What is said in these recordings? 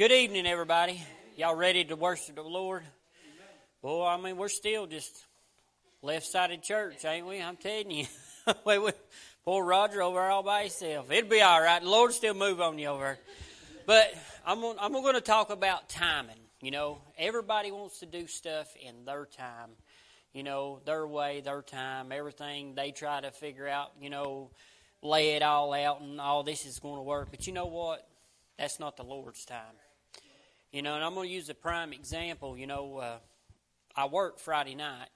Good evening, everybody. Y'all ready to worship the Lord? Boy, I mean, we're still just left-sided church, ain't we? I'm telling you. Poor Roger over there all by himself. It'll be all right. The Lord still move on you over there. But I'm going to talk about timing. You know, everybody wants to do stuff in their time. You know, their way, their time, everything they try to figure out, you know, lay it all out and all this is going to work. But you know what? That's not the Lord's time. You know, and I'm going to use a prime example. You know, I work Friday night,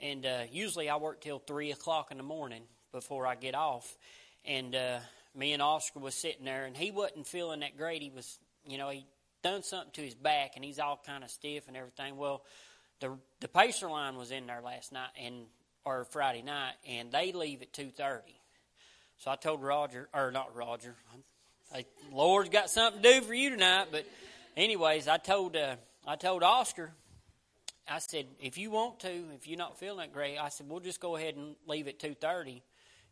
and usually I work till 3 o'clock in the morning before I get off. And me and Oscar was sitting there, and he wasn't feeling that great. He was, you know, he done something to his back, and he's all kind of stiff and everything. Well, the pacer line was in there last night, or Friday night, and they leave at 2:30. So I told Roger, or not Roger, Lord's got something to do for you tonight. But anyways, I told Oscar, I said, if you want to, if you're not feeling that great, I said, we'll just go ahead and leave at 2:30.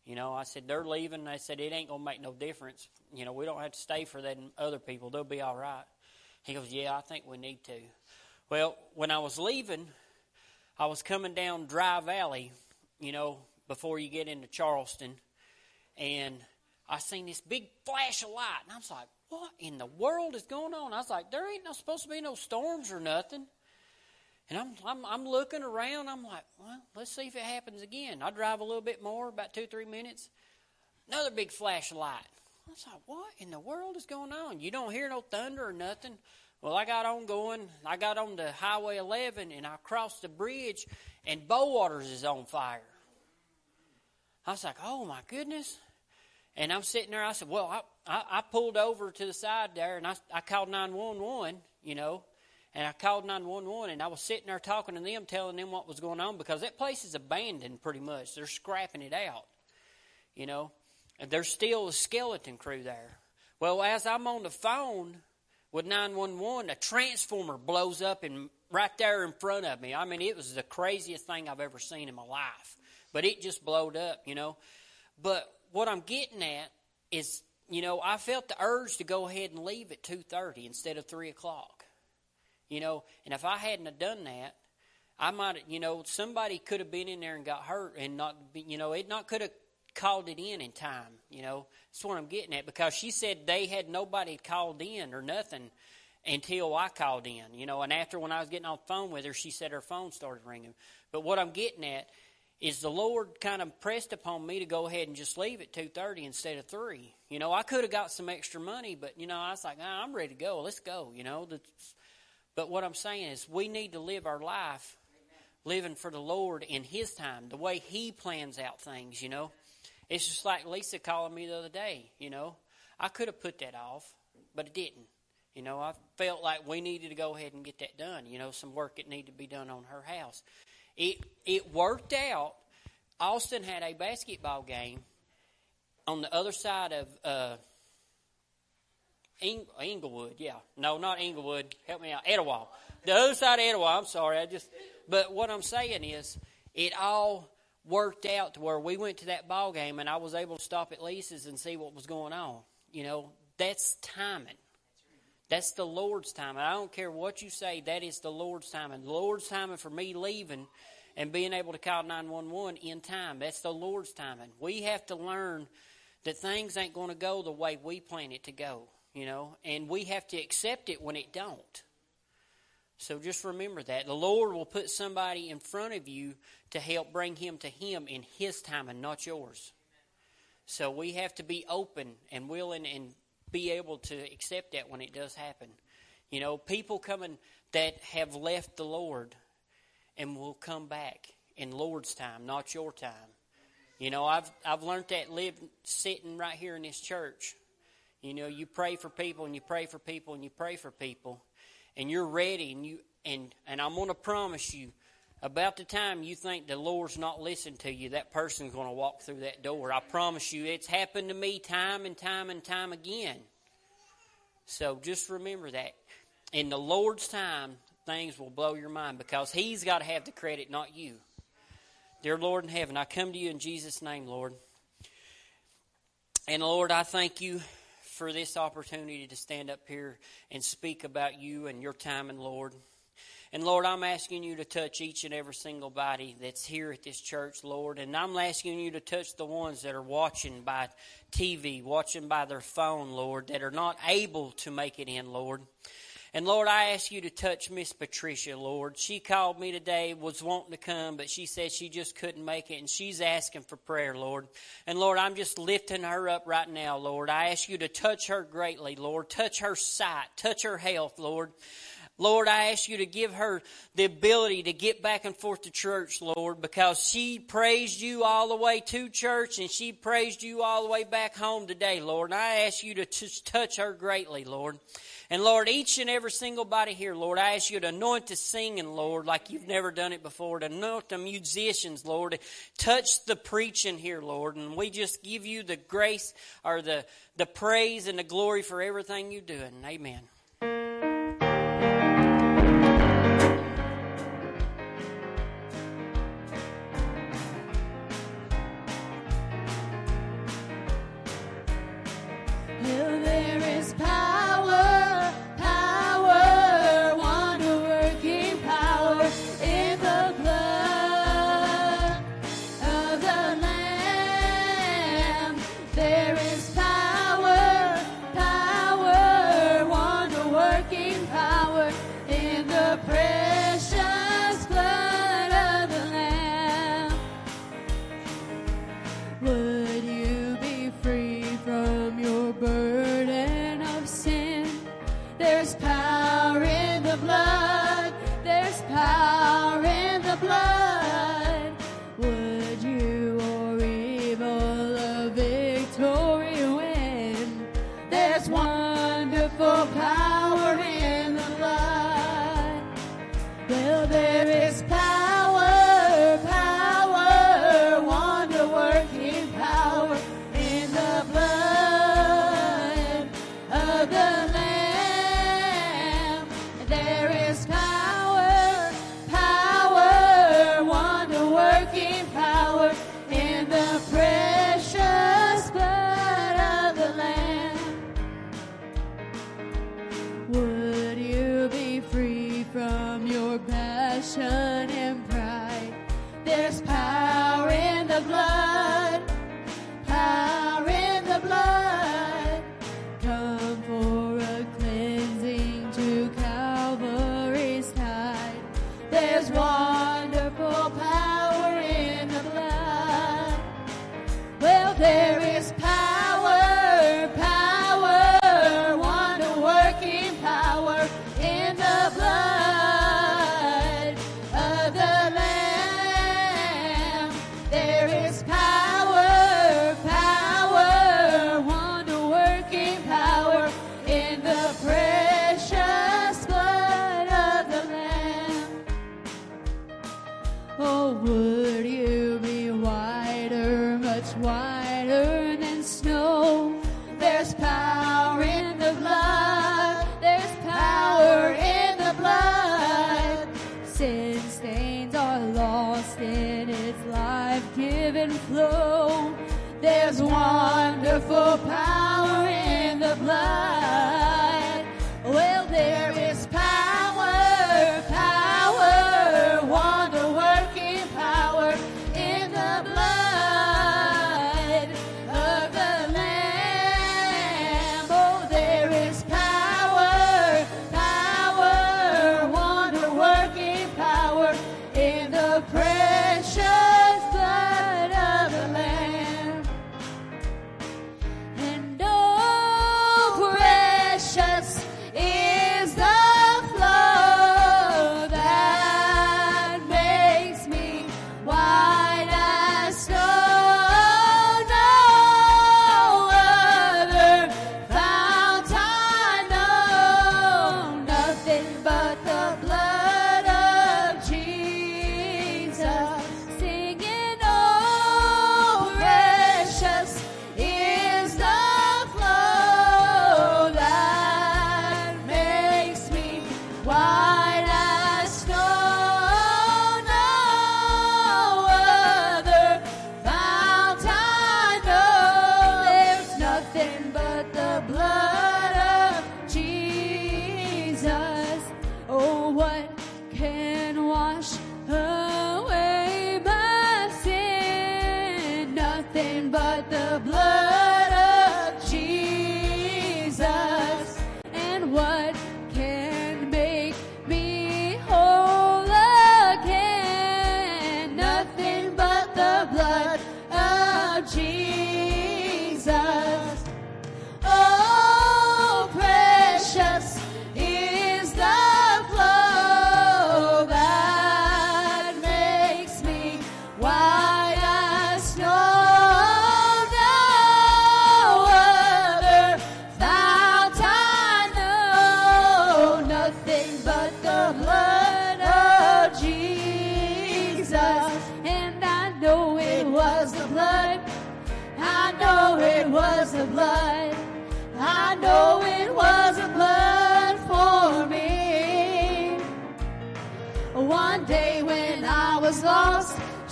You know, I said, they're leaving. I said, it ain't going to make no difference. You know, we don't have to stay for that and other people. They'll be all right. He goes, yeah, I think we need to. Well, when I was leaving, I was coming down Dry Valley, you know, before you get into Charleston, and I seen this big flash of light, and I was like, what in the world is going on? I was like, there ain't supposed to be no storms or nothing. And I'm looking around. I'm like, well, let's see if it happens again. I drive a little bit more, about 2-3 minutes. Another big flash of light. I was like, what in the world is going on? You don't hear no thunder or nothing. Well, I got on the Highway 11, and I crossed the bridge, and Bow Waters is on fire. I was like, oh, my goodness. And I'm sitting there. I said, well, I pulled over to the side there, and I called 911, you know. And I called 911, and I was sitting there talking to them, telling them what was going on, because that place is abandoned pretty much. They're scrapping it out, you know. And there's still a skeleton crew there. Well, as I'm on the phone with 911, a transformer blows up right there in front of me. I mean, it was the craziest thing I've ever seen in my life. But it just blowed up, you know. But what I'm getting at is, you know, I felt the urge to go ahead and leave at 2:30 instead of 3 o'clock. You know, and if I hadn't have done that, I might have, you know, somebody could have been in there and got hurt and not, you know, it not could have called it in time, you know. That's what I'm getting at, because she said they had nobody called in or nothing until I called in, you know. And after when I was getting on the phone with her, she said her phone started ringing. But what I'm getting at is the Lord kind of pressed upon me to go ahead and just leave at 2:30 instead of 3. You know, I could have got some extra money, but, you know, I was like, I'm ready to go. Let's go, you know. But what I'm saying is we need to live our life living for the Lord in His time, the way He plans out things, you know. It's just like Lisa calling me the other day, you know. I could have put that off, but it didn't. You know, I felt like we needed to go ahead and get that done, you know, some work that needed to be done on her house. It worked out. Austin had a basketball game on the other side of Englewood. Yeah, no, not Englewood. Help me out. Etowah. The other side of Etowah. I'm sorry. But what I'm saying is, it all worked out to where we went to that ball game, and I was able to stop at Lisa's and see what was going on. You know, that's timing. That's the Lord's time. And I don't care what you say, that is the Lord's time. And the Lord's timing for me leaving and being able to call 911 in time, that's the Lord's timing. We have to learn that things ain't going to go the way we plan it to go, you know. And we have to accept it when it don't. So just remember that. The Lord will put somebody in front of you to help bring him to him in his time and not yours. So we have to be open and willing and be able to accept that when it does happen. You know, people coming that have left the Lord and will come back in Lord's time, not your time. You know, I've learned that sitting right here in this church. You know, you pray for people and you pray for people and you pray for people, and you're ready, and you and I'm going to promise you, about the time you think the Lord's not listening to you, that person's going to walk through that door. I promise you, it's happened to me time and time and time again. So just remember that. In the Lord's time, things will blow your mind, because He's got to have the credit, not you. Dear Lord in heaven, I come to you in Jesus' name, Lord. And Lord, I thank you for this opportunity to stand up here and speak about you and your time in Lord. And Lord, I'm asking you to touch each and every single body that's here at this church, Lord. And I'm asking you to touch the ones that are watching by TV, watching by their phone, Lord, that are not able to make it in, Lord. And Lord, I ask you to touch Miss Patricia, Lord. She called me today, was wanting to come, but she said she just couldn't make it, and she's asking for prayer, Lord. And Lord, I'm just lifting her up right now, Lord. I ask you to touch her greatly, Lord. Touch her sight, touch her health, Lord. Lord, I ask you to give her the ability to get back and forth to church, Lord, because she praised you all the way to church and she praised you all the way back home today, Lord. And I ask you to touch her greatly, Lord. And Lord, each and every single body here, Lord, I ask you to anoint the singing, Lord, like you've never done it before, to anoint the musicians, Lord, touch the preaching here, Lord. And we just give you the grace or the praise and the glory for everything you're doing. Amen.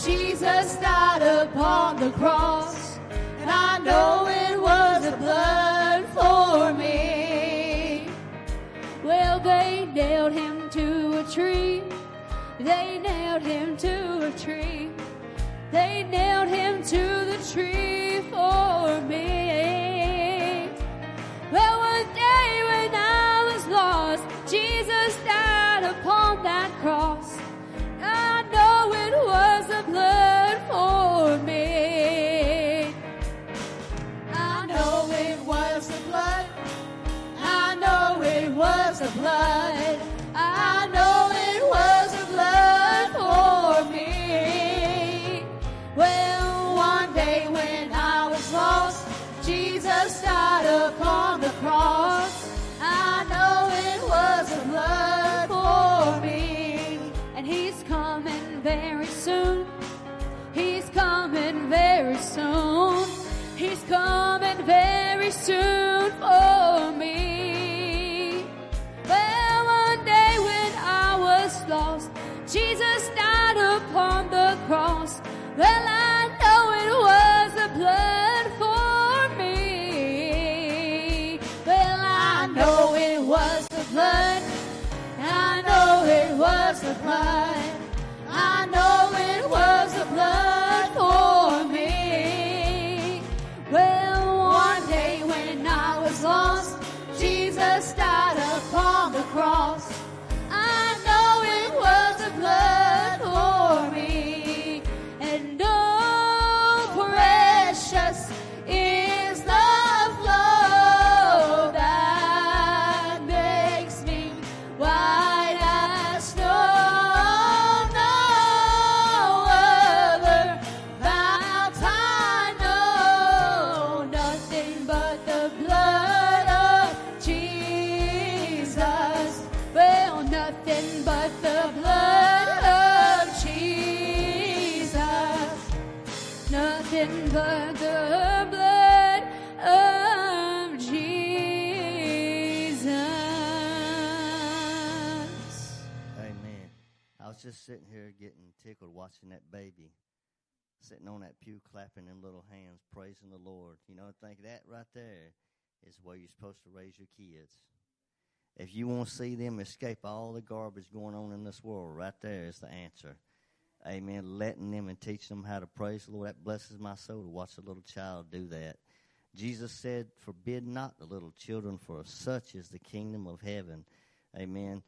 Jesus died upon the cross, and I know it was the blood for me. Well, they nailed him to a tree. They nailed him to a tree. They nailed him to the tree for me. Well, one day when I was lost, Jesus died upon that cross. Blood for me. I know it was the blood. I know it was the blood. I know it was the blood for me. Well, one day when I was lost, Jesus died upon the cross. I know it was the blood for me. And he's coming very soon. He's coming very soon. He's coming very soon for me. Well, one day when I was lost, Jesus died upon the cross. Well, I know it was the blood for me. Well, I know it was the blood. I know it was the blood. I know it was the blood for me. Well, one day when I was lost, Jesus died upon the cross. I know it was the blood for me. And oh, precious is the flow that makes me wise. Just sitting here getting tickled watching that baby sitting on that pew clapping them little hands praising the Lord. You know, I think that right there is where you're supposed to raise your kids. If you want to see them escape all the garbage going on in this world, right there is the answer. Amen. Letting them and teaching them how to praise the Lord. That blesses my soul to watch a little child do that. Jesus said, forbid not the little children, for such is the kingdom of heaven. Amen.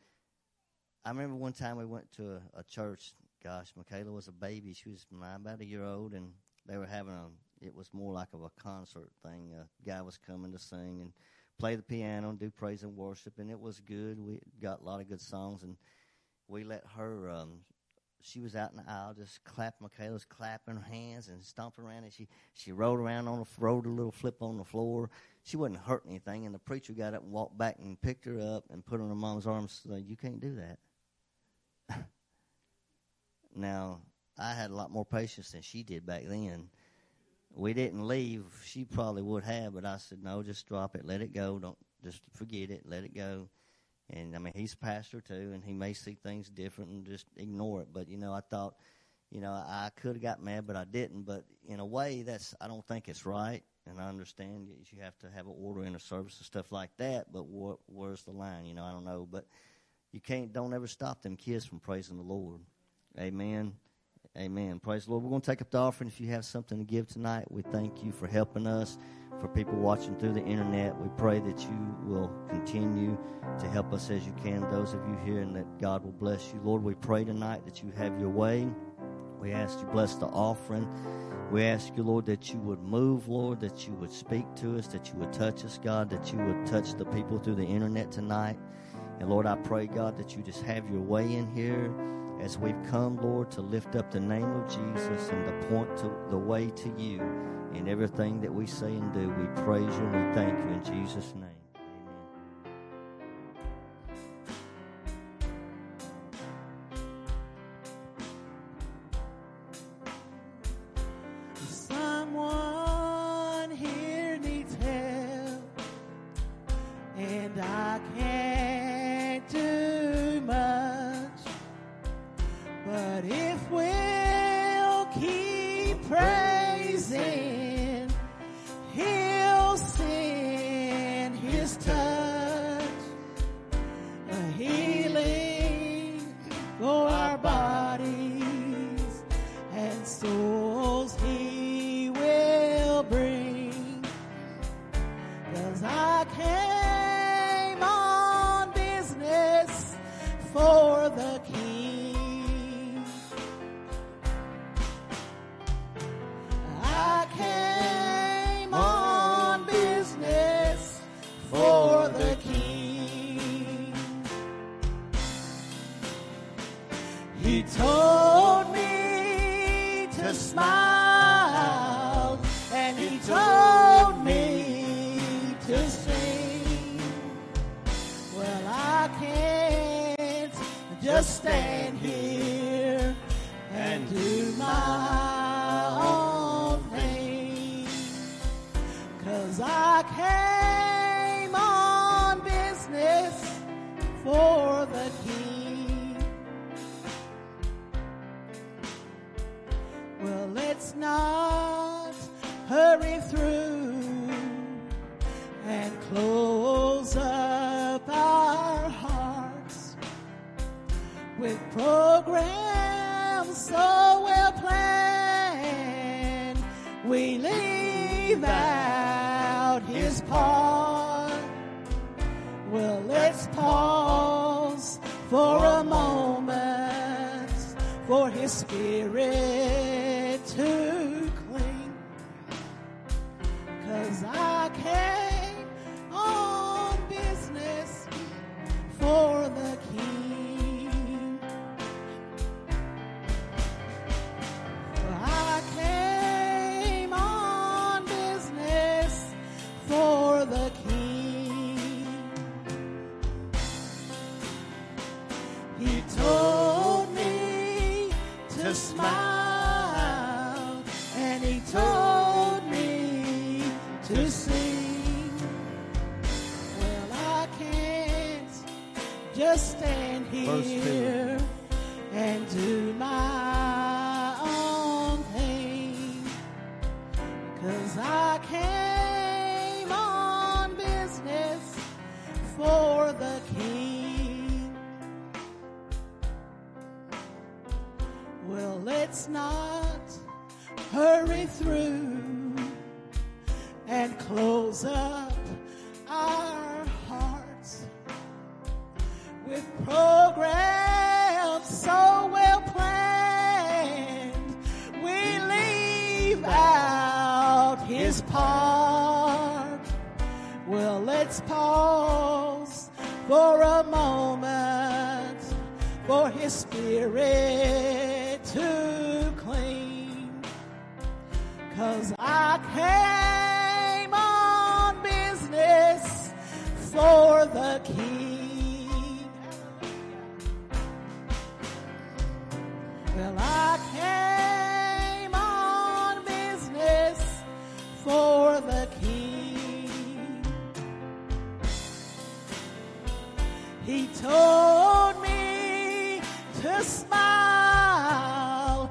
I remember one time we went to a church. Gosh, Michaela was a baby. She was about a year old, and they were having it was more like of a concert thing. A guy was coming to sing and play the piano and do praise and worship, and it was good. We got a lot of good songs, and we let her, she was out in the aisle just clapping. Michaela's clapping her hands and stomping around, and she rolled around on the floor, rolled a little flip on the floor. She wasn't hurt anything, and the preacher got up and walked back and picked her up and put her in her mom's arms and said, you can't do that. Now, I had a lot more patience than she did back then. We didn't leave. She probably would have, but I said, no, just drop it. Let it go. Don't just forget it. Let it go. And, I mean, he's a pastor, too, and he may see things different and just ignore it. But, you know, I thought, you know, I could have got mad, but I didn't. But in a way, I don't think it's right. And I understand you have to have an order in a service and stuff like that, but where's the line? You know, I don't know. But you can't, don't ever stop them kids from praising the Lord. Amen. Amen. Praise the Lord. We're going to take up the offering. If you have something to give tonight, we thank you for helping us. For people watching through the internet, we pray that you will continue to help us as you can, those of you here, and that God will bless you. Lord, we pray tonight that you have your way. We ask you bless the offering. We ask you, Lord, that you would move, Lord, that you would speak to us, that you would touch us, God, that you would touch the people through the internet tonight. And, Lord, I pray, God, that you just have your way in here as we've come, Lord, to lift up the name of Jesus and to point to the way to you. In everything that we say and do, we praise you and we thank you in Jesus' name. Amen. Someone here needs help, and I can't do much, but if we'll keep praising, stand here and do my own thing, 'cause I came on business for the King. Well, let's not hurry through and close up our hearts with programs so well planned, we leave out his part. Well, let's pause for a moment for his spirit to cling, 'cause I came on business for the King. Smile, and he told me to sing. Well, I can't just stand here and do my own thing, 'cause I came on business for the King. Well, let's not hurry through and close up our hearts with programs so well planned, we leave out his part. Well, let's pause for a moment for his spirit to clean, 'cause I came on business for the King. Well, I came on business for the King. He told me to smile,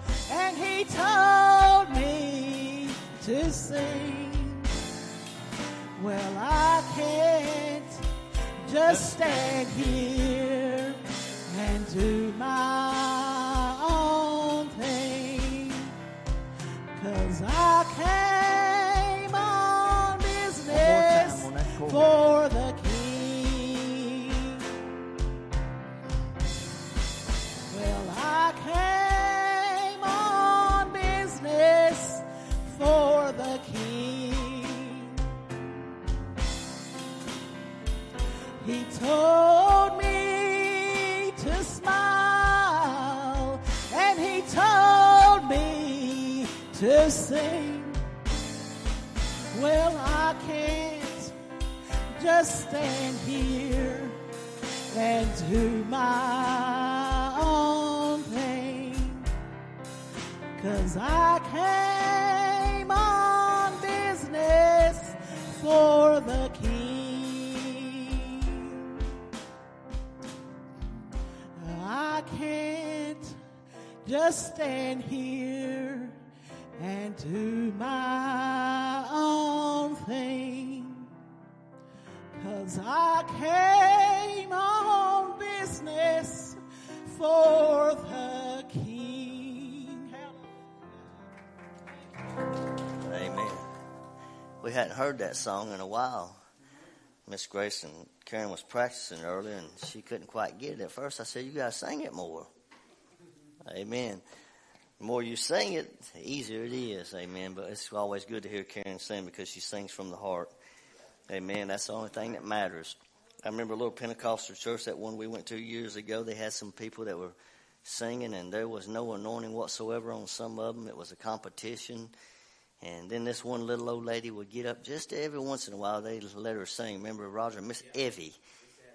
he told me to sing. I can't just stand here and do my own thing, 'cause I came on business for the King. Well, I came on business for the King. He told me to smile, and he told me to sing. Well, I can't just stand here and do my own thing, 'cause I came on business for the King. I can't just stand here and do my own thing, 'cause I came on business for the King. Amen. We hadn't heard that song in a while. Miss Grace and Karen was practicing earlier, and she couldn't quite get it at first. I said, you got to sing it more. Amen. The more you sing it, the easier it is, amen. But it's always good to hear Karen sing because she sings from the heart, amen. That's the only thing that matters. I remember a little Pentecostal church, that one we went to years ago. They had some people that were singing, and there was no anointing whatsoever on some of them. It was a competition. And then this one little old lady would get up just every once in a while. They let her sing. Remember Roger, Miss Evie.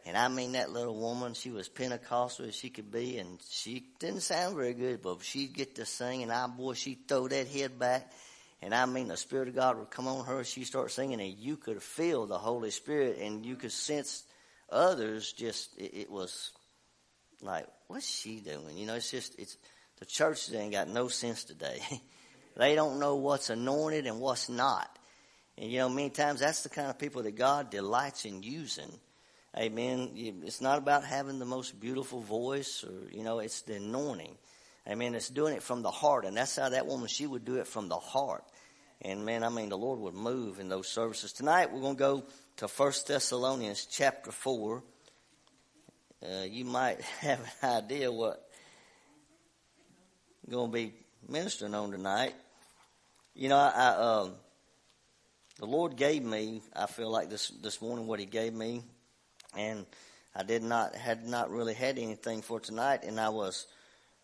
And I mean, that little woman, she was Pentecostal as she could be, and she didn't sound very good, but she'd get to sing, and boy, she'd throw that head back. And I mean, the Spirit of God would come on her, she'd start singing, and you could feel the Holy Spirit, and you could sense others just, it was like, what's she doing? You know, it's the church that ain't got no sense today. They don't know what's anointed and what's not. And, you know, many times that's the kind of people that God delights in using. Amen. It's not about having the most beautiful voice or, you know, it's the anointing. Amen. It's doing it from the heart. And that's how that woman, she would do it from the heart. And, man, I mean, the Lord would move in those services. Tonight, we're going to go to First Thessalonians chapter 4. You might have an idea what I'm going to be ministering on tonight. You know, the Lord gave me, I feel like this morning, what he gave me. And I had not really had anything for tonight. And I was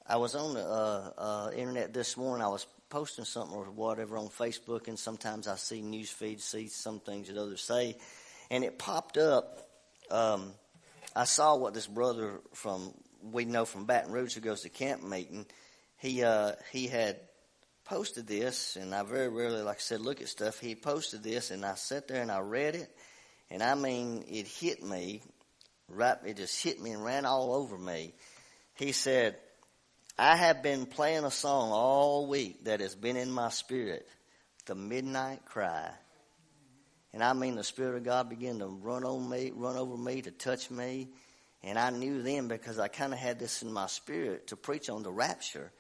on the internet this morning. I was posting something or whatever on Facebook, and sometimes I see news feeds, see some things that others say, and it popped up. I saw what this brother we know from Baton Rouge who goes to camp meeting. He had posted this, and I very rarely, like I said, look at stuff. He posted this, and I sat there and I read it. And I mean, it hit me, right? It just hit me and ran all over me. He said, I have been playing a song all week that has been in my spirit, The Midnight Cry. And I mean, the Spirit of God began to run over me, to touch me. And I knew then because I kind of had this in my spirit to preach on the rapture.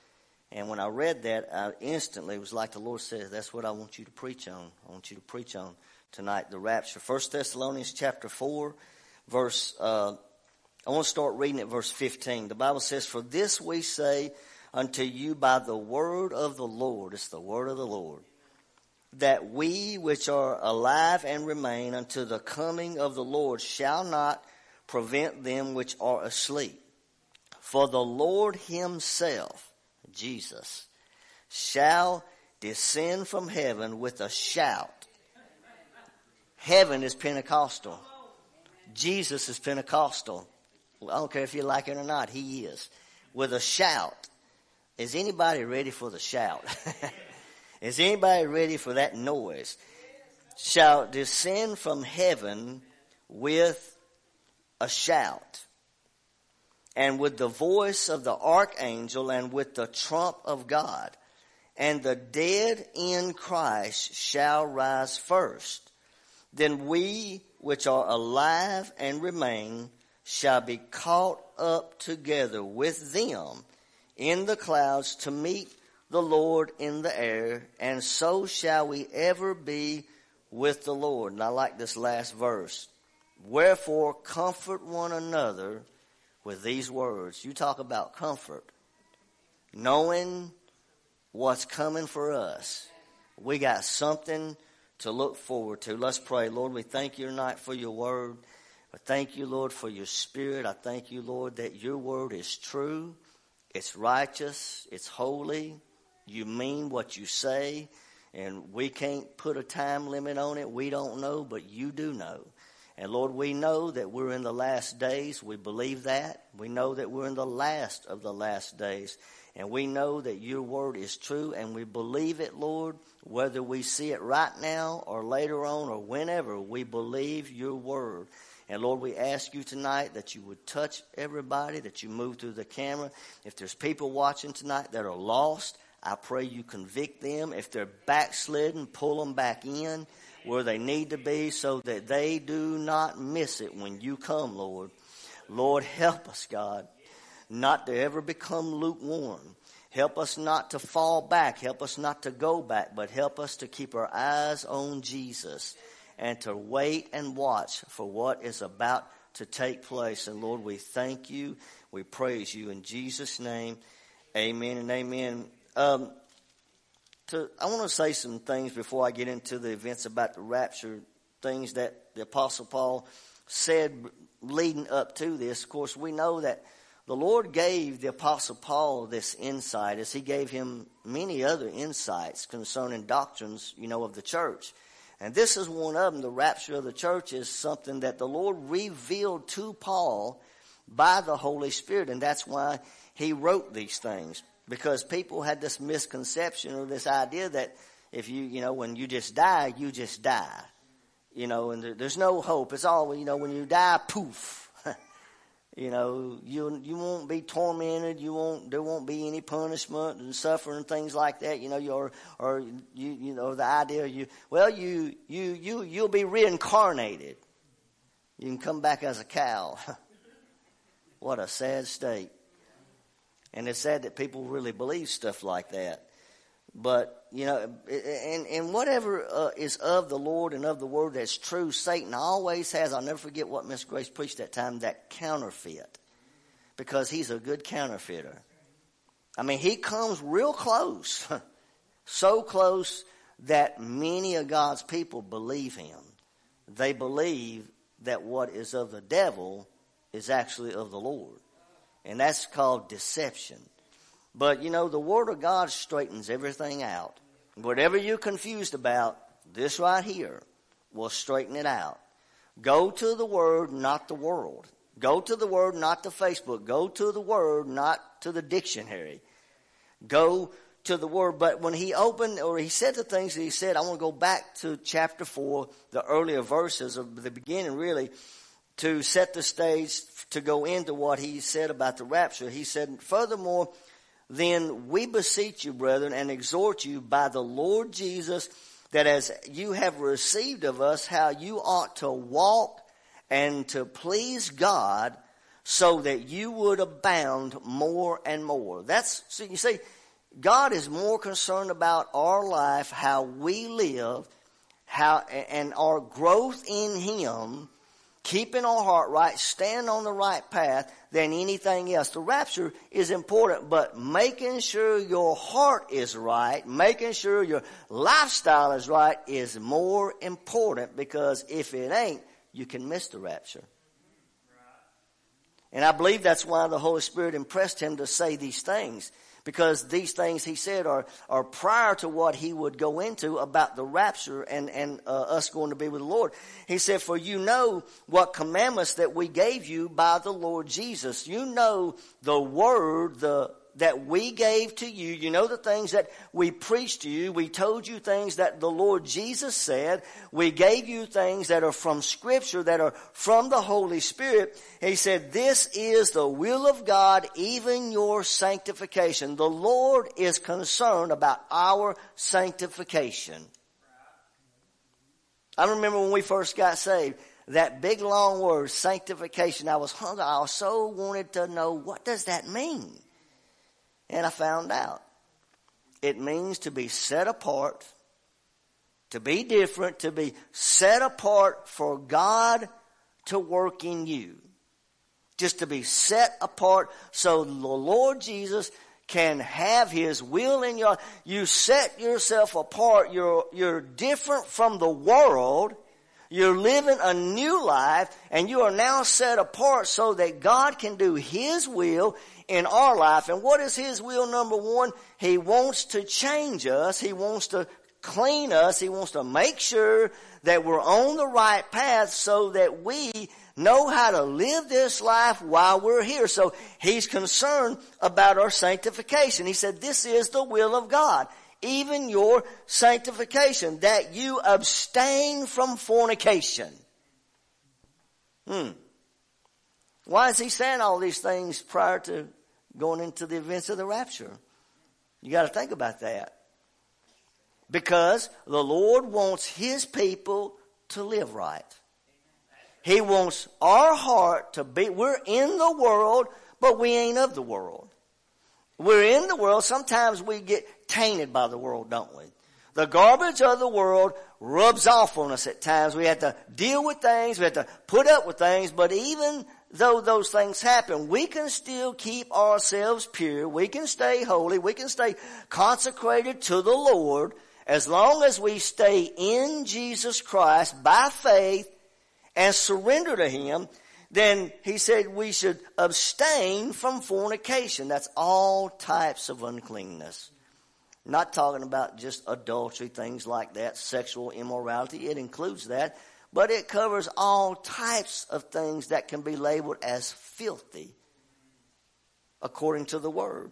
And when I read that, I instantly was like the Lord says, that's what I want you to preach on. I want you to preach on tonight, the rapture. First Thessalonians chapter 4, verse, I want to start reading at verse 15. The Bible says, for this we say unto you by the word of the Lord, it's the word of the Lord, that we which are alive and remain unto the coming of the Lord shall not prevent them which are asleep. For the Lord himself, Jesus, shall descend from heaven with a shout. Heaven is Pentecostal. Jesus is Pentecostal. Well, I don't care if you like it or not. He is. With a shout. Is anybody ready for the shout? Is anybody ready for that noise? Shall descend from heaven with a shout, and with the voice of the archangel, and with the trump of God. And the dead in Christ shall rise first. Then we which are alive and remain shall be caught up together with them in the clouds to meet the Lord in the air, and so shall we ever be with the Lord. And I like this last verse. Wherefore, comfort one another with these words. You talk about comfort. Knowing what's coming for us. We got something to look forward to. Let's pray. Lord, we thank you tonight for your word. I thank you, Lord, for your spirit. I thank you, Lord, that your word is true. It's righteous. It's holy. You mean what you say. And we can't put a time limit on it. We don't know, but you do know. And, Lord, we know that we're in the last days. We believe that. We know that we're in the last of the last days. And we know that your word is true, and we believe it, Lord, whether we see it right now or later on or whenever, we believe your word. And, Lord, we ask you tonight that you would touch everybody, that you move through the camera. If there's people watching tonight that are lost, I pray you convict them. If they're backslidden, pull them back in where they need to be so that they do not miss it when you come, Lord. Lord, help us, God, not to ever become lukewarm. Help us not to fall back. Help us not to go back, but help us to keep our eyes on Jesus and to wait and watch for what is about to take place. And, Lord, we thank you. We praise you in Jesus' name. Amen and amen. I want to say some things before I get into the events about the rapture, things that the Apostle Paul said leading up to this. Of course, we know that the Lord gave the Apostle Paul this insight, as he gave him many other insights concerning doctrines, of the church. And this is one of them. The rapture of the church is something that the Lord revealed to Paul by the Holy Spirit, and that's why he wrote these things. Because people had this misconception or this idea that if when you just die, you just die. And there's no hope. It's all, when you die, poof. You won't be tormented. There won't be any punishment and suffering and things like that. The idea you'll be reincarnated. You can come back as a cow. What a sad state. And it's sad that people really believe stuff like that. But, and whatever is of the Lord and of the word that's true, Satan always has, I'll never forget what Miss Grace preached that time, that counterfeit. Because he's a good counterfeiter. He comes real close. So close that many of God's people believe him. They believe that what is of the devil is actually of the Lord. And that's called deception. But, the Word of God straightens everything out. Whatever you're confused about, this right here will straighten it out. Go to the Word, not the world. Go to the Word, not to Facebook. Go to the Word, not to the dictionary. Go to the Word. But when he opened, or he said the things that he said, I want to go back to chapter 4, the earlier verses of the beginning, really, to set the stage to go into what he said about the rapture. He said, furthermore, then we beseech you, brethren, and exhort you by the Lord Jesus, that as you have received of us, how you ought to walk and to please God, so that you would abound more and more. So you see, God is more concerned about our life, how we live, and our growth in him, keeping our heart right, stand on the right path than anything else. The rapture is important, but making sure your heart is right, making sure your lifestyle is right is more important, because if it ain't, you can miss the rapture. And I believe that's why the Holy Spirit impressed him to say these things, because these things he said are prior to what he would go into about the rapture and us going to be with the Lord. He said, for you know what commandments that we gave you by the Lord Jesus. You know the word that we gave to you. You know the things that we preached to you. We told you things that the Lord Jesus said. We gave you things that are from Scripture, that are from the Holy Spirit. He said, this is the will of God, even your sanctification. The Lord is concerned about our sanctification. I remember when we first got saved, that big long word, sanctification. I was hungry. I also wanted to know, what does that mean? And I found out. It means to be set apart, to be different, to be set apart for God to work in you. Just to be set apart so the Lord Jesus can have his will in your life. You set yourself apart. You're different from the world. You're living a new life, and you are now set apart so that God can do his will in our life. And what is his will, number one? He wants to change us. He wants to clean us. He wants to make sure that we're on the right path so that we know how to live this life while we're here. So he's concerned about our sanctification. He said, this is the will of God, even your sanctification, that you abstain from fornication. Why is he saying all these things prior to going into the events of the rapture? You got to think about that. Because the Lord wants his people to live right. He wants our heart to be, we're in the world, but we ain't of the world. We're in the world. Sometimes we get tainted by the world, don't we? The garbage of the world rubs off on us at times. We have to deal with things. We have to put up with things. But even though those things happen, we can still keep ourselves pure. We can stay holy. We can stay consecrated to the Lord as long as we stay in Jesus Christ by faith and surrender to him. Then he said we should abstain from fornication. That's all types of uncleanness. I'm not talking about just adultery, things like that, sexual immorality. It includes that. But it covers all types of things that can be labeled as filthy, according to the word.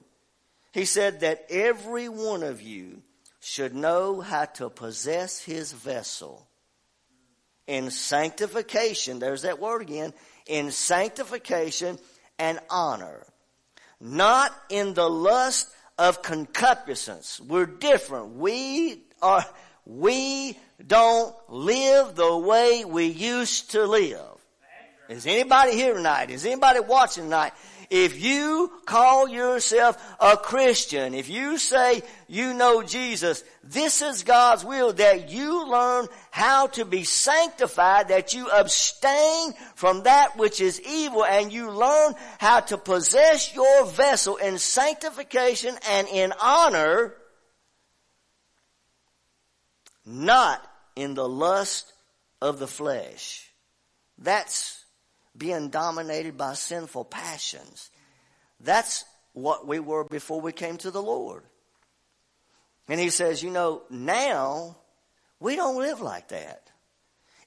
He said that every one of you should know how to possess his vessel in sanctification. There's that word again. In sanctification and honor. Not in the lust of concupiscence. We're different. We don't live the way we used to live. Is anybody here tonight? Is anybody watching tonight? If you call yourself a Christian, if you say you know Jesus, this is God's will, that you learn how to be sanctified, that you abstain from that which is evil, and you learn how to possess your vessel in sanctification and in honor, not in the lust of the flesh. That's being dominated by sinful passions. That's what we were before we came to the Lord. And he says, you know, now we don't live like that.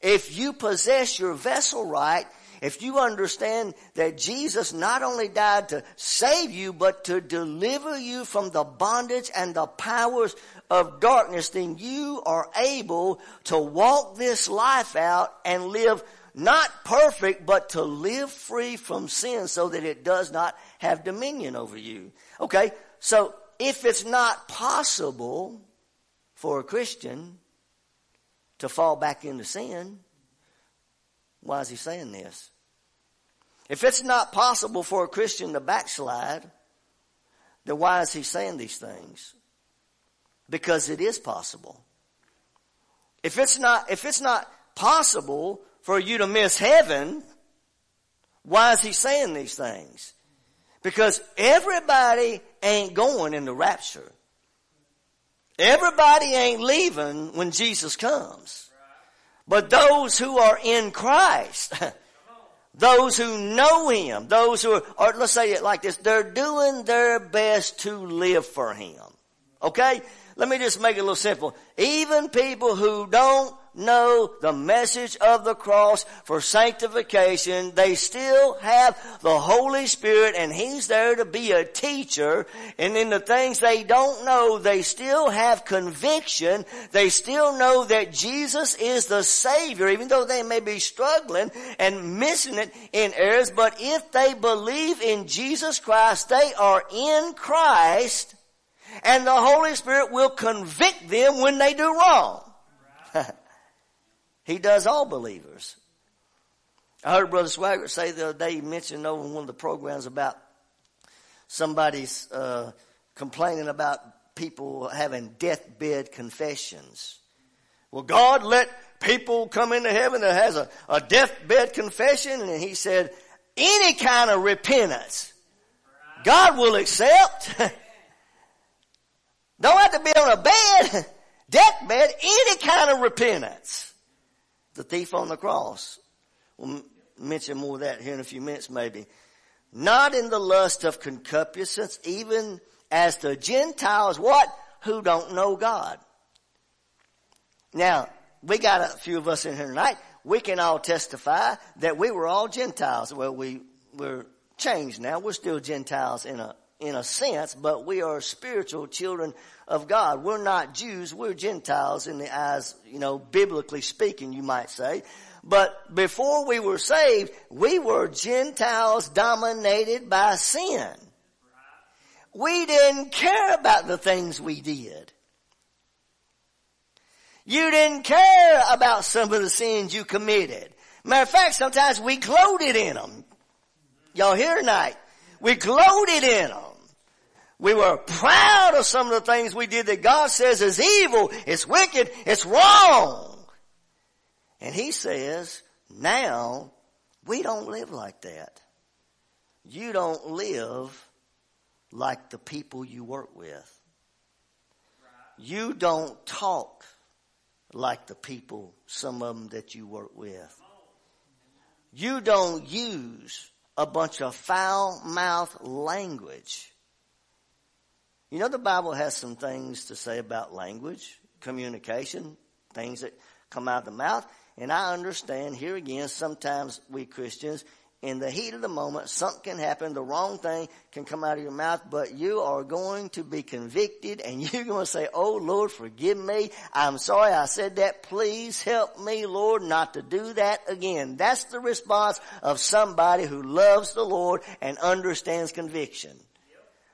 If you possess your vessel right, if you understand that Jesus not only died to save you, but to deliver you from the bondage and the powers of darkness, then you are able to walk this life out and live not perfect, but to live free from sin so that it does not have dominion over you. Okay, so if it's not possible for a Christian to fall back into sin, why is he saying this? If it's not possible for a Christian to backslide, then why is he saying these things? Because it is possible. If it's not possible for you to miss heaven, why is he saying these things? Because everybody ain't going in the rapture. Everybody ain't leaving when Jesus comes. But those who are in Christ, those who know him, those who are, let's say it like this, they're doing their best to live for him. Okay? Let me just make it a little simple. Even people who don't know the message of the cross for sanctification, they still have the Holy Spirit, and he's there to be a teacher. And in the things they don't know, they still have conviction. They still know that Jesus is the Savior, even though they may be struggling and missing it in errors. But if they believe in Jesus Christ, they are in Christ, and the Holy Spirit will convict them when they do wrong. He does all believers. I heard Brother Swaggart say the other day, he mentioned over one of the programs about somebody's complaining about people having deathbed confessions. Well, God let people come into heaven that has a deathbed confession, and he said, any kind of repentance, God will accept. Don't have to be on a bed, deathbed, any kind of repentance. The thief on the cross. We'll mention more of that here in a few minutes maybe. Not in the lust of concupiscence, even as the Gentiles, what? Who don't know God. Now, we got a few of us in here tonight. We can all testify that we were all Gentiles. Well, we're changed now. We're still Gentiles in a sense, but we are spiritual children of God. We're not Jews. We're Gentiles in the eyes, biblically speaking, you might say. But before we were saved, we were Gentiles dominated by sin. We didn't care about the things we did. You didn't care about some of the sins you committed. Matter of fact, sometimes we gloated in them. Y'all here tonight? We gloated in them. We were proud of some of the things we did that God says is evil, it's wicked, it's wrong. And he says, now, we don't live like that. You don't live like the people you work with. You don't talk like the people, some of them that you work with. You don't use a bunch of foul-mouthed language. You know, the Bible has some things to say about language, communication, things that come out of the mouth. And I understand, here again, sometimes we Christians, in the heat of the moment, something can happen, the wrong thing can come out of your mouth, but you are going to be convicted and you're going to say, oh, Lord, forgive me. I'm sorry I said that. Please help me, Lord, not to do that again. That's the response of somebody who loves the Lord and understands conviction.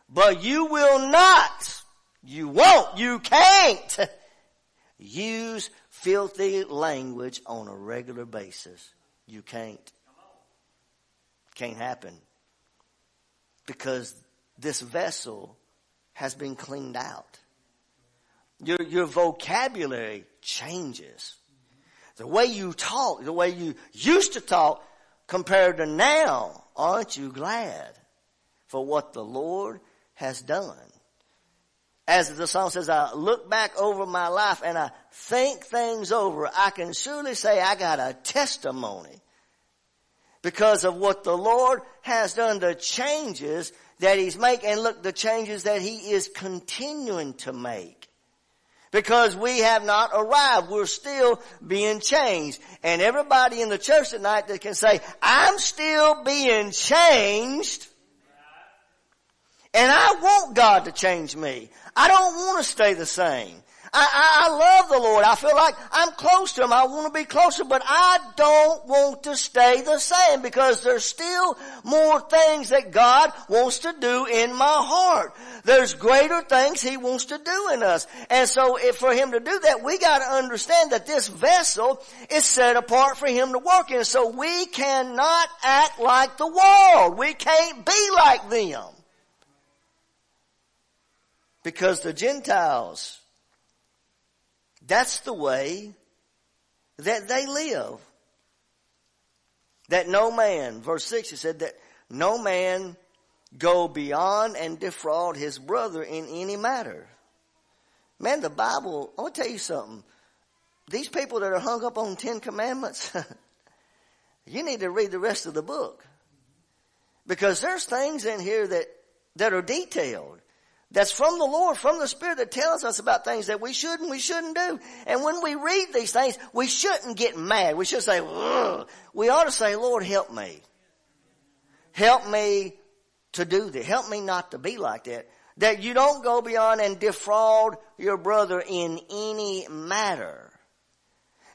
But you will not, you won't, you can't use filthy language on a regular basis. You can't. Can't happen. Because this vessel has been cleaned out. Your vocabulary changes. The way you talk, the way you used to talk compared to now, aren't you glad for what the Lord has done? As the song says, I look back over my life and I think things over. I can surely say I got a testimony because of what the Lord has done, the changes that he's making. And look, the changes that he is continuing to make. Because we have not arrived. We're still being changed. And everybody in the church tonight that can say, I'm still being changed. And I want God to change me. I don't want to stay the same. I love the Lord. I feel like I'm close to him. I want to be closer, but I don't want to stay the same because there's still more things that God wants to do in my heart. There's greater things he wants to do in us. And so if for him to do that, we got to understand that this vessel is set apart for him to work in. So we cannot act like the world. We can't be like them. Because the Gentiles, that's the way that they live. That no man, verse 6, it said that no man go beyond and defraud his brother in any matter. Man, the Bible, I want to tell you something. These people that are hung up on 10 Commandments, you need to read the rest of the book. Because there's things in here that are detailed. That's from the Lord, from the Spirit, that tells us about things that we should and we shouldn't do. And when we read these things, we shouldn't get mad. We should say, ugh. We ought to say, Lord, help me. Help me to do that. Help me not to be like that. That you don't go beyond and defraud your brother in any matter.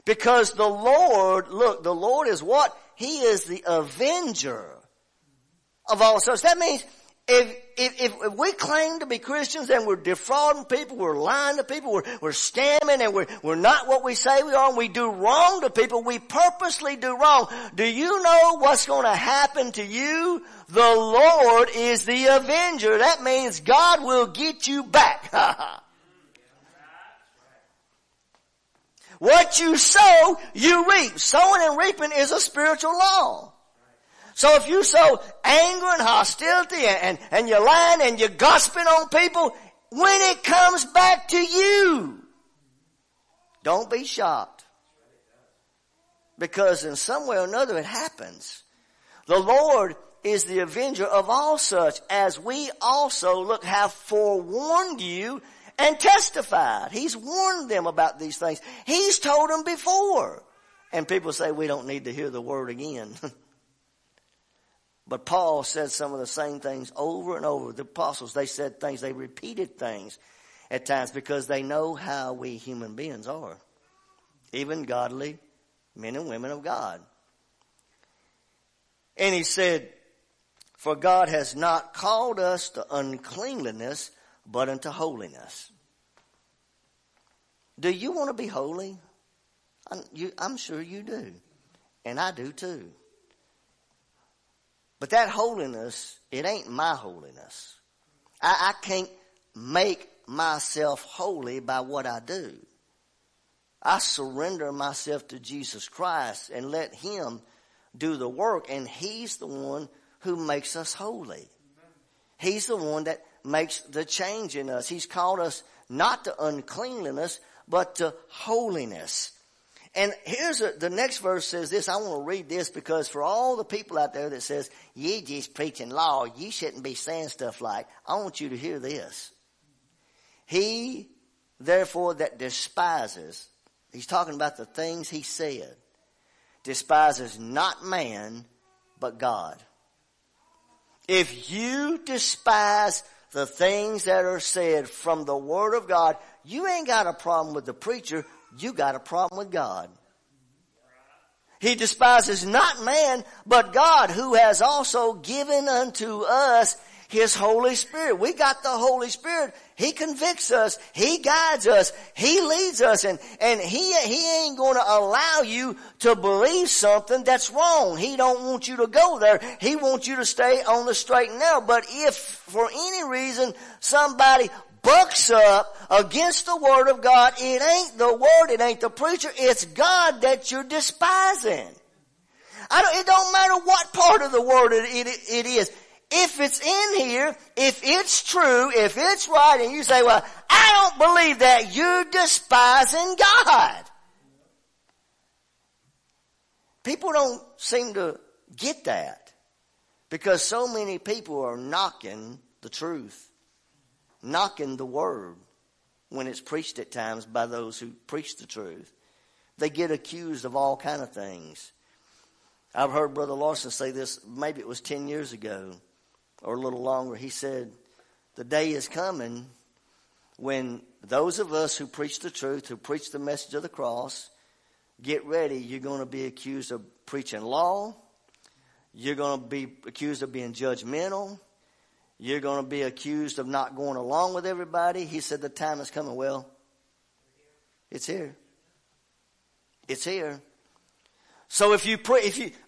Because the Lord, look, the Lord is what? He is the avenger of all sorts. That means If we claim to be Christians and we're defrauding people, we're lying to people, we're scamming, and we're not what we say we are, and we do wrong to people, we purposely do wrong. Do you know what's going to happen to you? The Lord is the avenger. That means God will get you back. What you sow, you reap. Sowing and reaping is a spiritual law. So if you sow anger and hostility and you're lying and you're gossiping on people, when it comes back to you, don't be shocked. Because in some way or another it happens. The Lord is the avenger of all such, as we also, look, have forewarned you and testified. He's warned them about these things. He's told them before. And people say, we don't need to hear the word again. But Paul said some of the same things over and over. The apostles, they said things, they repeated things at times because they know how we human beings are. Even godly men and women of God. And he said, for God has not called us to uncleanliness, but unto holiness. Do you want to be holy? I'm sure you do. And I do too. But that holiness, it ain't my holiness. I can't make myself holy by what I do. I surrender myself to Jesus Christ and let Him do the work. And He's the one who makes us holy. He's the one that makes the change in us. He's called us not to uncleanliness, but to holiness. And here's the next verse says this. I want to read this because for all the people out there that says, you just preaching law, you shouldn't be saying stuff like, I want you to hear this. He, therefore, that despises, he's talking about the things he said, despises not man, but God. If you despise the things that are said from the Word of God, you ain't got a problem with the preacher. You got a problem with God. He despises not man, but God, who has also given unto us His Holy Spirit. We got the Holy Spirit. He convicts us. He guides us. He leads us. And He ain't going to allow you to believe something that's wrong. He don't want you to go there. He wants you to stay on the straight and narrow. But if for any reason somebody bucks up against the Word of God, it ain't the Word, it ain't the preacher, it's God that you're despising. It don't matter what part of the Word it is. If it's in here, if it's true, if it's right, and you say, well, I don't believe that, you're despising God. People don't seem to get that because so many people are knocking the truth. Knocking the word when it's preached at times by those who preach the truth. They get accused of all kind of things. I've heard Brother Larson say this, maybe it was 10 years ago or a little longer. He said, the day is coming when those of us who preach the truth, who preach the message of the cross, get ready, you're going to be accused of preaching law. You're going to be accused of being judgmental. You're going to be accused of not going along with everybody. He said the time is coming. Well, it's here. It's here. So if you,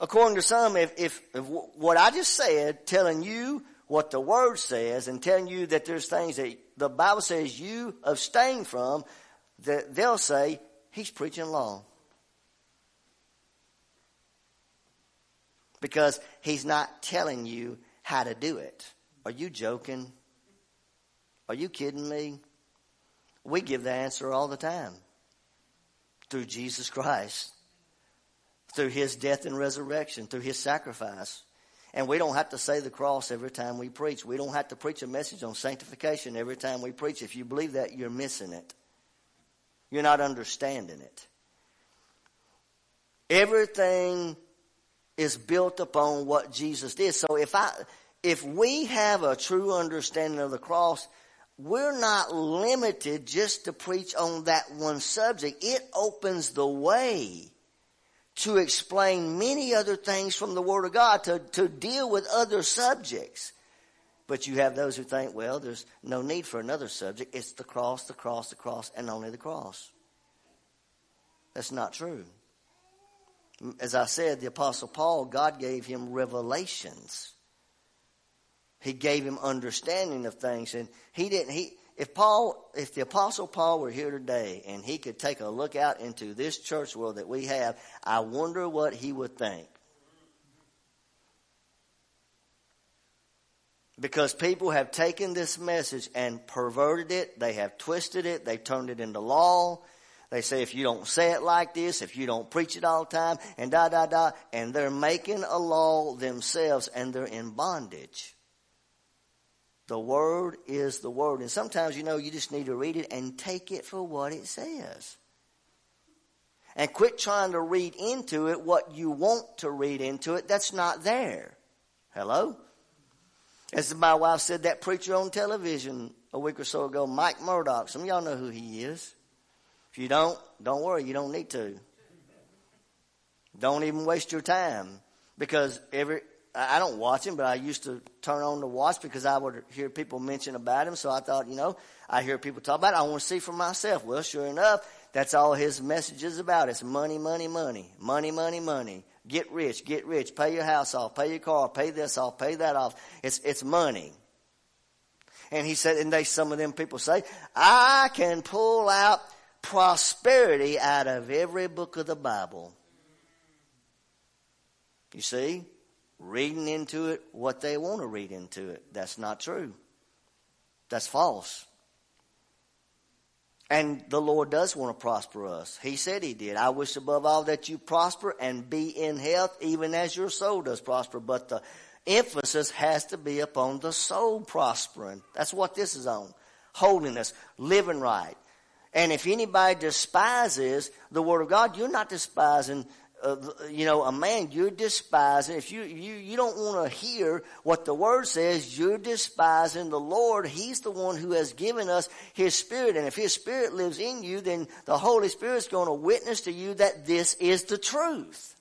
according to some, if what I just said, telling you what the Word says and telling you that there's things that the Bible says you abstain from, that they'll say he's preaching law. Because he's not telling you how to do it. Are you joking? Are you kidding me? We give the answer all the time. Through Jesus Christ. Through His death and resurrection. Through His sacrifice. And we don't have to say the cross every time we preach. We don't have to preach a message on sanctification every time we preach. If you believe that, you're missing it. You're not understanding it. Everything is built upon what Jesus did. So If we have a true understanding of the cross, we're not limited just to preach on that one subject. It opens the way to explain many other things from the Word of God, to deal with other subjects. But you have those who think, well, there's no need for another subject. It's the cross, the cross, the cross, and only the cross. That's not true. As I said, the Apostle Paul, God gave him revelations. He gave him understanding of things. And he didn't, if the Apostle Paul were here today and he could take a look out into this church world that we have, I wonder what he would think. Because people have taken this message and perverted it. They have twisted it. They've turned it into law. They say, if you don't say it like this, if you don't preach it all the time, and da, da, da. And they're making a law themselves, and they're in bondage. The Word is the Word. And sometimes, you just need to read it and take it for what it says. And quit trying to read into it what you want to read into it. That's not there. Hello? As my wife said, that preacher on television a week or so ago, Mike Murdoch, some of y'all know who he is. If you don't worry, you don't need to. Don't even waste your time. Because I don't watch him, but I used to turn on the watch because I would hear people mention about him. So I thought, I hear people talk about it. I want to see for myself. Well, sure enough, that's all his message is about. It's money, money, money. Money, money, money. Get rich, pay your house off, pay your car, pay this off, pay that off. It's money. And he said, some of them people say, I can pull out prosperity out of every book of the Bible. You see, reading into it what they want to read into it. That's not true. That's false. And the Lord does want to prosper us. He said he did. I wish above all that you prosper and be in health, even as your soul does prosper. But the emphasis has to be upon the soul prospering. That's what this is on. Holiness, living right. And if anybody despises the Word of God, you're not despising a man. You're despising. If you don't want to hear what the Word says, you're despising the Lord. He's the one who has given us His Spirit. And if His Spirit lives in you, then the Holy Spirit's going to witness to you that this is the truth.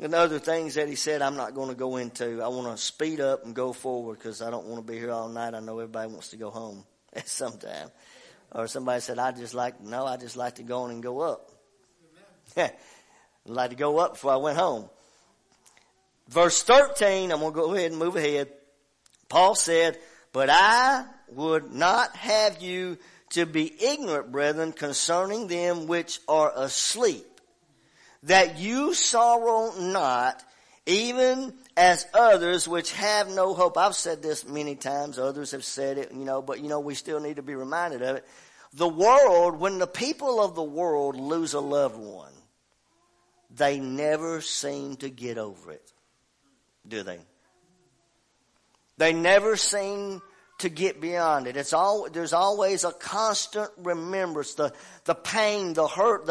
And other things that he said, I'm not going to go into. I want to speed up and go forward because I don't want to be here all night. I know everybody wants to go home at some time. Or somebody said, I just like to go on and go up. I'd like to go up before I went home. Verse 13, I'm going to go ahead and move ahead. Paul said, but I would not have you to be ignorant, brethren, concerning them which are asleep, that you sorrow not, even as others which have no hope. I've said this many times. Others have said it, but, we still need to be reminded of it. The world, when the people of the world lose a loved one, they never seem to get over it, do they? They never seem to get beyond it. There's always a constant remembrance, the pain, the hurt,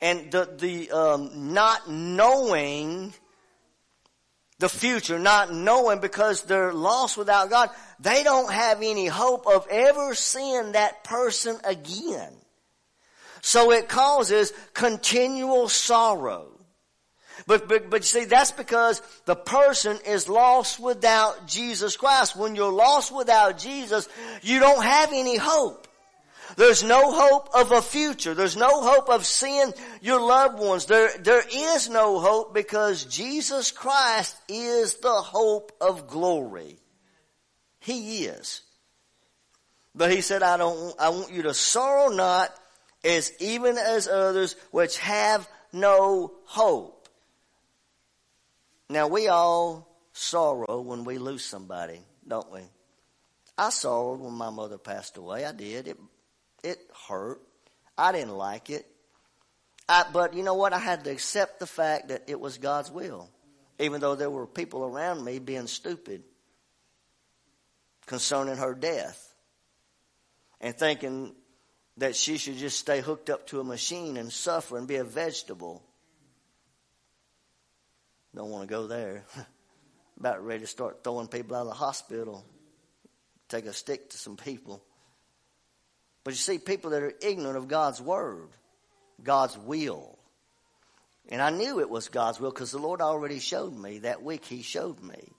and the not knowing the future, not knowing because they're lost without God. They don't have any hope of ever seeing that person again. So it causes continual sorrow. But you see, that's because the person is lost without Jesus Christ. When you're lost without Jesus, you don't have any hope. There's no hope of a future. There's no hope of seeing your loved ones. There is no hope because Jesus Christ is the hope of glory. He is. But he said, I want you to sorrow not, as even as others which have no hope. Now, we all sorrow when we lose somebody, don't we? I sorrowed when my mother passed away. I did. It hurt. I didn't like it. But you know what? I had to accept the fact that it was God's will, even though there were people around me being stupid concerning her death and thinking that she should just stay hooked up to a machine and suffer and be a vegetable. Don't want to go there. About ready to start throwing people out of the hospital. Take a stick to some people. But you see, people that are ignorant of God's word, God's will. And I knew it was God's will because the Lord already showed me that week. He showed me.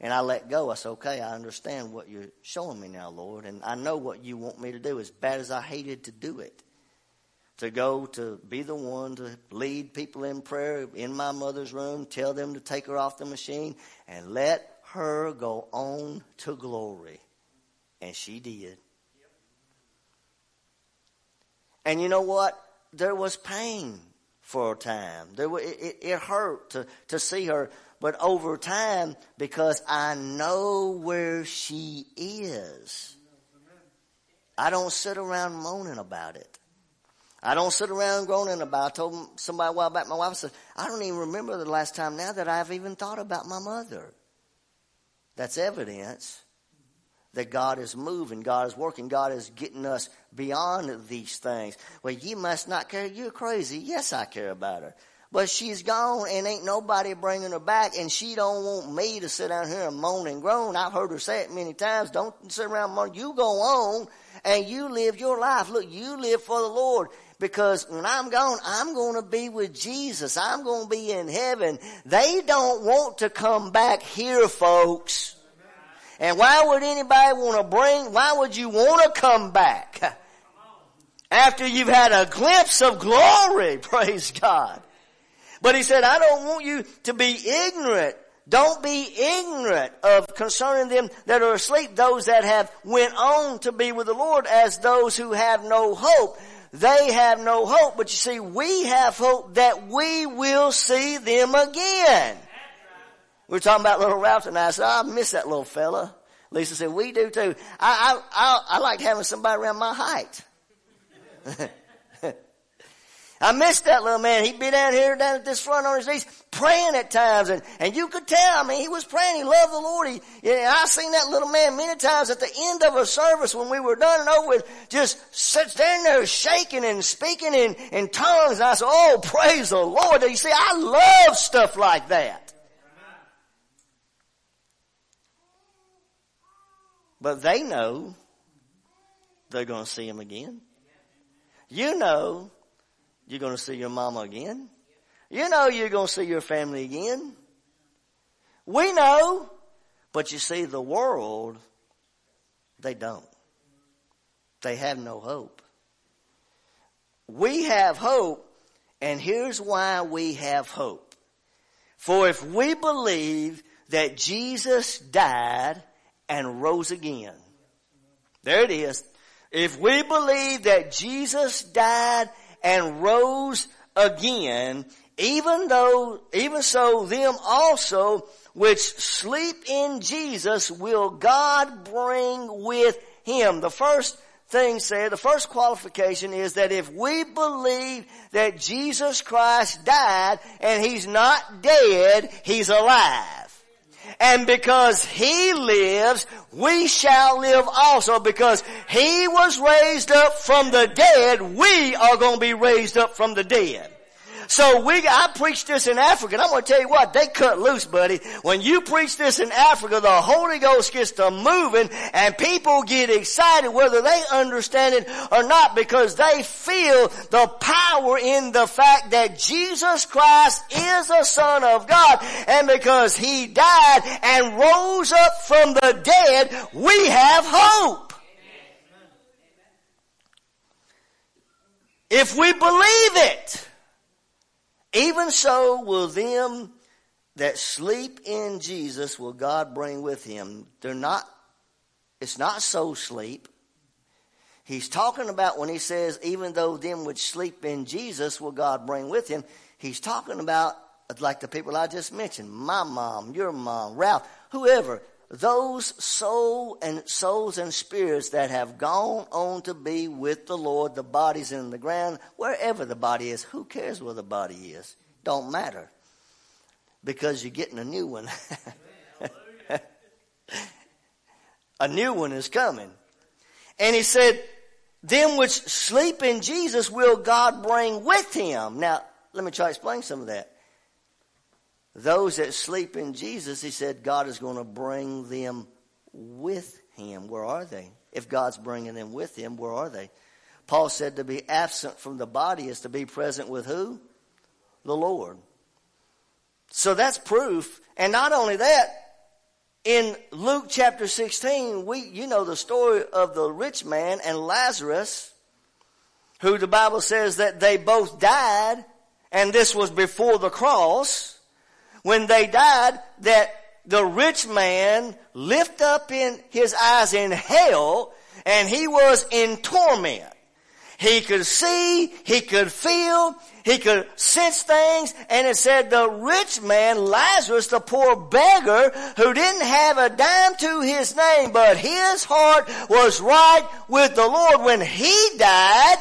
And I let go. I said, okay, I understand what you're showing me now, Lord. And I know what you want me to do, as bad as I hated to do it. To go to be the one to lead people in prayer in my mother's room, tell them to take her off the machine, and let her go on to glory. And she did. And you know what? There was pain for a time. It hurt to see her. But over time, because I know where she is, I don't sit around moaning about it. I don't sit around groaning about it. I told somebody a while back, my wife said, I don't even remember the last time now that I've even thought about my mother. That's evidence that God is moving, God is working, God is getting us beyond these things. Well, you must not care. You're crazy. Yes, I care about her. But she's gone and ain't nobody bringing her back, and she don't want me to sit down here and moan and groan. I've heard her say it many times. Don't sit around moaning. You go on and you live your life. Look, you live for the Lord, because when I'm gone, I'm going to be with Jesus. I'm going to be in heaven. They don't want to come back here, folks. And why would anybody want to why would you want to come back after you've had a glimpse of glory? Praise God. But he said, I don't want you to be ignorant. Don't be ignorant of concerning them that are asleep, those that have went on to be with the Lord, as those who have no hope. They have no hope. But you see, we have hope that we will see them again. We were talking about little Ralph tonight. I said, I miss that little fella. Lisa said, we do too. I liked having somebody around my height. I missed that little man. He'd be down here, down at this front on his knees, praying at times. And you could tell, I mean, he was praying. He loved the Lord. I seen that little man many times at the end of a service when we were done and over with, just sits down there shaking and speaking in tongues. And I said, oh, praise the Lord. You see, I love stuff like that. But they know they're going to see him again. You know you're going to see your mama again. You know you're going to see your family again. We know. But you see, the world, they don't. They have no hope. We have hope, and here's why we have hope. For if we believe that Jesus died and rose again. There it is. If we believe that Jesus died and rose again, even so them also which sleep in Jesus will God bring with him. The first thing said, the first qualification is that if we believe that Jesus Christ died and he's not dead, he's alive. And because he lives, we shall live also. Because he was raised up from the dead, we are going to be raised up from the dead. So I preached this in Africa, and I'm going to tell you what, they cut loose, buddy. When you preach this in Africa, the Holy Ghost gets to moving, and people get excited whether they understand it or not, because they feel the power in the fact that Jesus Christ is the Son of God, and because he died and rose up from the dead, we have hope. If we believe it, even so will them that sleep in Jesus will God bring with him. It's not so sleep. He's talking about when he says, even though them which sleep in Jesus will God bring with him. He's talking about like the people I just mentioned, my mom, your mom, Ralph, whoever, those souls and spirits that have gone on to be with the Lord. The body's in the ground, wherever the body is. Who cares where the body is? Don't matter, because you're getting a new one. A new one is coming. And he said, them which sleep in Jesus will God bring with him. Now, let me try to explain some of that. Those that sleep in Jesus, he said, God is going to bring them with him. Where are they? If God's bringing them with him, where are they? Paul said to be absent from the body is to be present with who? The Lord. So that's proof. And not only that, In Luke chapter 16, you know the story of the rich man and Lazarus, who the Bible says that they both died, and this was before the cross. When they died, that the rich man lifted up in his eyes in hell, and he was in torment. He could see, he could feel, he could sense things, and it said the rich man, Lazarus, the poor beggar, who didn't have a dime to his name, but his heart was right with the Lord. When he died,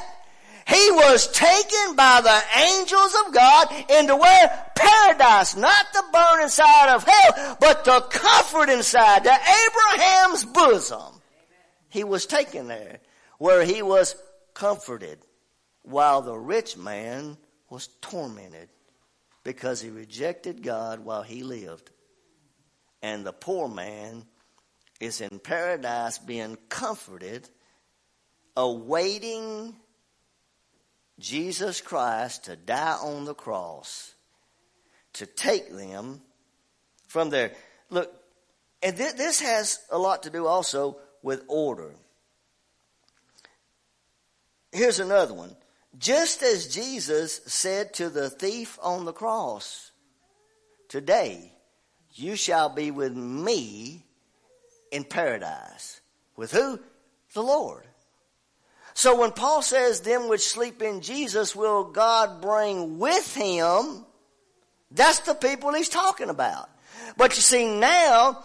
he was taken by the angels of God into where? Paradise, not the burning side of hell, but the comfort inside, to Abraham's bosom. Amen. He was taken there where he was comforted, while the rich man was tormented because he rejected God while he lived. And the poor man is in paradise being comforted, awaiting Jesus Christ to die on the cross to take them from there. Look, and this has a lot to do also with order. Here's another one. Just as Jesus said to the thief on the cross, today you shall be with me in paradise. With who? The Lord. So when Paul says, them which sleep in Jesus will God bring with him, that's the people he's talking about. But you see, now,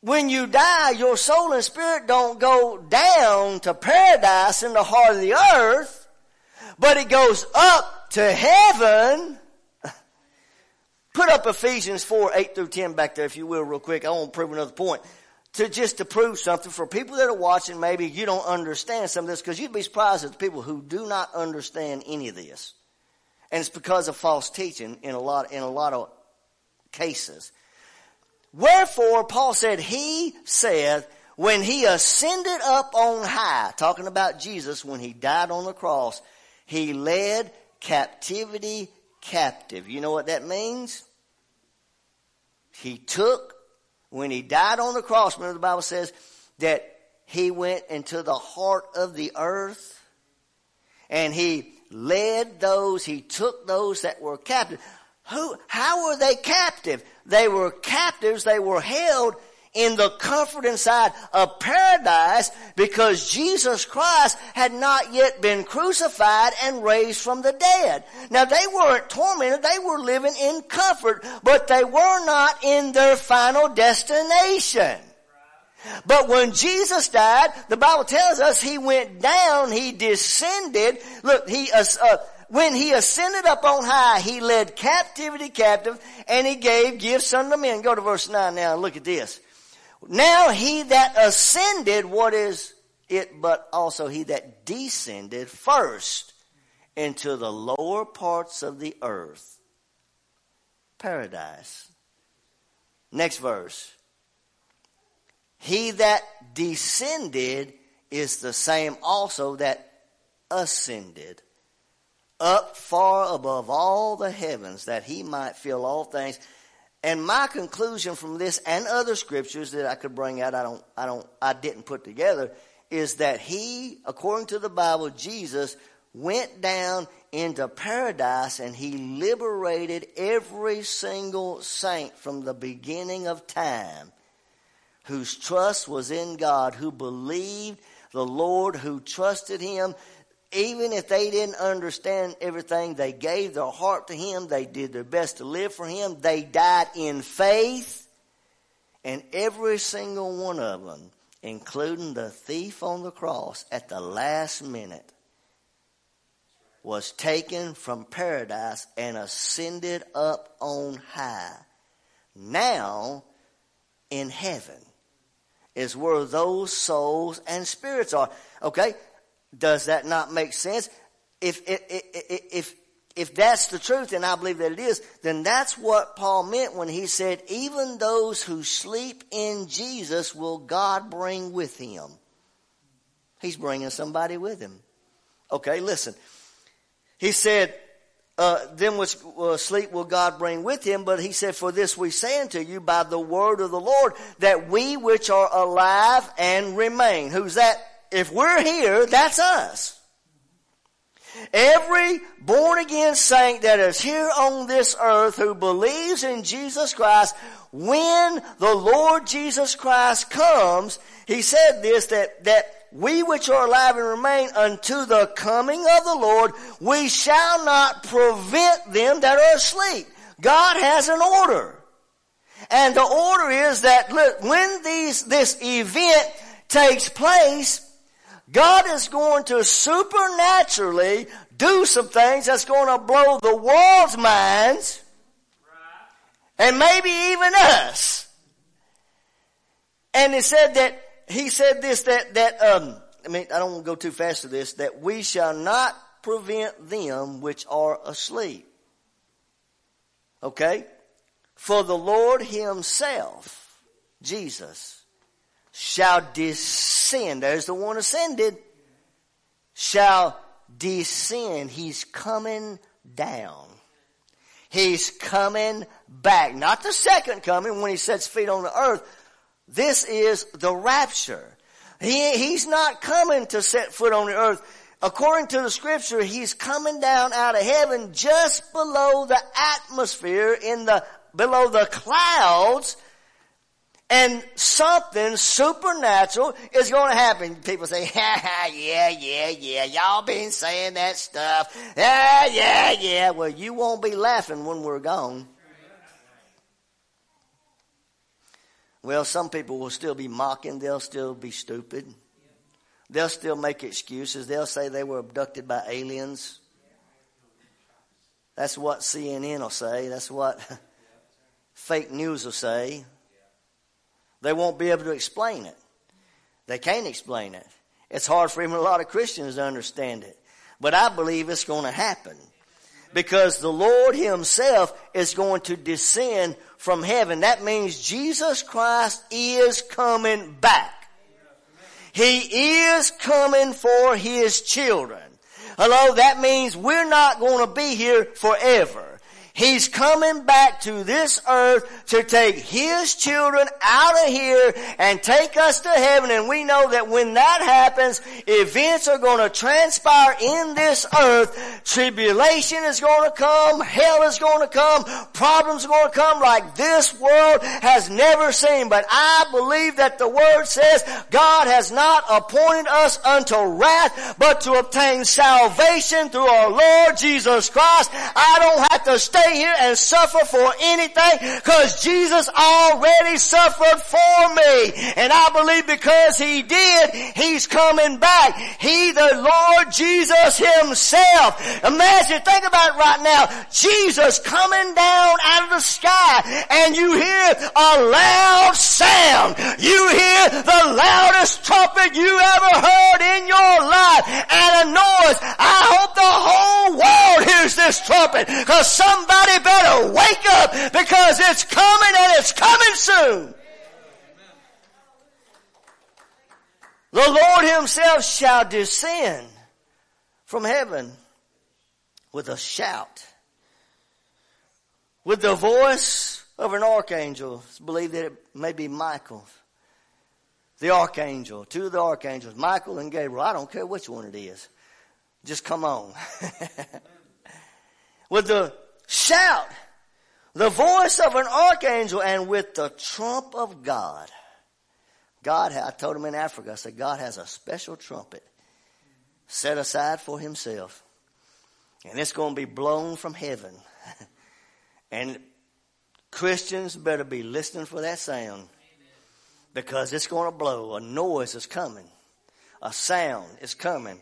when you die, your soul and spirit don't go down to paradise in the heart of the earth, but it goes up to heaven. Put up Ephesians 4, 8 through 10 back there, if you will, real quick. I want to prove another point. To prove something for people that are watching, maybe you don't understand some of this, because you'd be surprised at the people who do not understand any of this. And it's because of false teaching in a lot of cases. Wherefore, Paul said, he said, when he ascended up on high, talking about Jesus, when he died on the cross, he led captivity captive. You know what that means? He took, when he died on the cross, remember the Bible says that he went into the heart of the earth, and he led those, he took those that were captive. How were they captive? They were captives. They were held in the comfort inside of paradise because Jesus Christ had not yet been crucified and raised from the dead. Now, they weren't tormented. They were living in comfort, but they were not in their final destination. But when Jesus died, the Bible tells us he went down, he descended. Look, when he ascended up on high, he led captivity captive, and he gave gifts unto men. Go to verse 9 now and look at this. Now he that ascended, what is it but also he that descended first into the lower parts of the earth? Paradise. Next verse. He that descended is the same also that ascended up far above all the heavens, that he might fill all things. And my conclusion from this and other scriptures that I could bring out, I didn't put together, is that he, according to the Bible, Jesus went down into paradise and he liberated every single saint from the beginning of time, whose trust was in God, who believed the Lord, who trusted him. Even if they didn't understand everything, they gave their heart to him. They did their best to live for him. They died in faith. And every single one of them, including the thief on the cross at the last minute, was taken from paradise and ascended up on high. Now, in heaven is where those souls and spirits are. Okay, does that not make sense? If that's the truth, and I believe that it is, then that's what Paul meant when he said, even those who sleep in Jesus will God bring with him. He's bringing somebody with him. Okay, listen. He said, them which sleep will God bring with him. But he said, for this we say unto you by the word of the Lord, that we which are alive and remain. Who's that? If we're here, that's us. Every born again saint that is here on this earth who believes in Jesus Christ, when the Lord Jesus Christ comes, he said this, that we which are alive and remain unto the coming of the Lord, we shall not prevent them that are asleep. God has an order. And the order is that, look, when this event takes place, God is going to supernaturally do some things that's going to blow the world's minds and maybe even us. And it said that, he said this, I don't want to go too fast to this, that we shall not prevent them which are asleep. Okay? For the Lord himself, Jesus, shall descend. There's the one ascended. Shall descend. He's coming down. He's coming back. Not the second coming when he sets feet on the earth. This is the rapture. He's not coming to set foot on the earth. According to the scripture, he's coming down out of heaven just below the atmosphere, below the clouds. And something supernatural is going to happen. People say, yeah, y'all been saying that stuff. Yeah. Well, you won't be laughing when we're gone. Well, some people will still be mocking. They'll still be stupid. They'll still make excuses. They'll say they were abducted by aliens. That's what CNN will say. That's what fake news will say. They won't be able to explain it. They can't explain it. It's hard for even a lot of Christians to understand it. But I believe it's going to happen. Because the Lord himself is going to descend from heaven. That means Jesus Christ is coming back. He is coming for his children. Hello, that means we're not going to be here forever. He's coming back to this earth to take his children out of here and take us to heaven. And we know that when that happens, events are going to transpire in this earth. Tribulation is going to come. Hell is going to come. Problems are going to come like this world has never seen. But I believe that the word says God has not appointed us unto wrath, but to obtain salvation through our Lord Jesus Christ. I don't have to stay here and suffer for anything because Jesus already suffered for me. And I believe because he did, he's coming back. He, the Lord Jesus himself. Imagine, think about it right now. Jesus coming down out of the sky and you hear a loud sound. You hear the loudest trumpet you ever heard in your life and a noise. I hope the whole world hears this trumpet because somebody better wake up because it's coming and it's coming soon. The Lord himself shall descend from heaven with a shout, with the voice of an archangel. It's believed that it may be Michael, the archangel, two of the archangels, Michael and Gabriel. I don't care which one it is. Just come on. With the shout, the voice of an archangel, and with the trump of God. God, I told him in Africa, I said, God has a special trumpet set aside for himself. And it's going to be blown from heaven. And Christians better be listening for that sound. Because it's going to blow. A noise is coming. A sound is coming.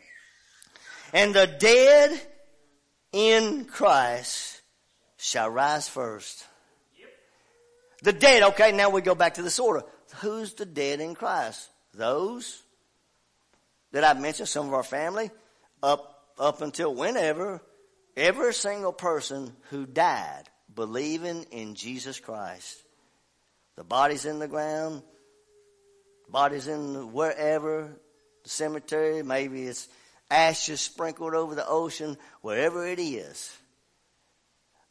And the dead in Christ shall rise first. Yep. The dead, okay, now we go back to this order. Who's the dead in Christ? Those that I've mentioned, some of our family, up until whenever, every single person who died believing in Jesus Christ. The body's in the ground, body's in wherever, the cemetery, maybe it's ashes sprinkled over the ocean, wherever it is.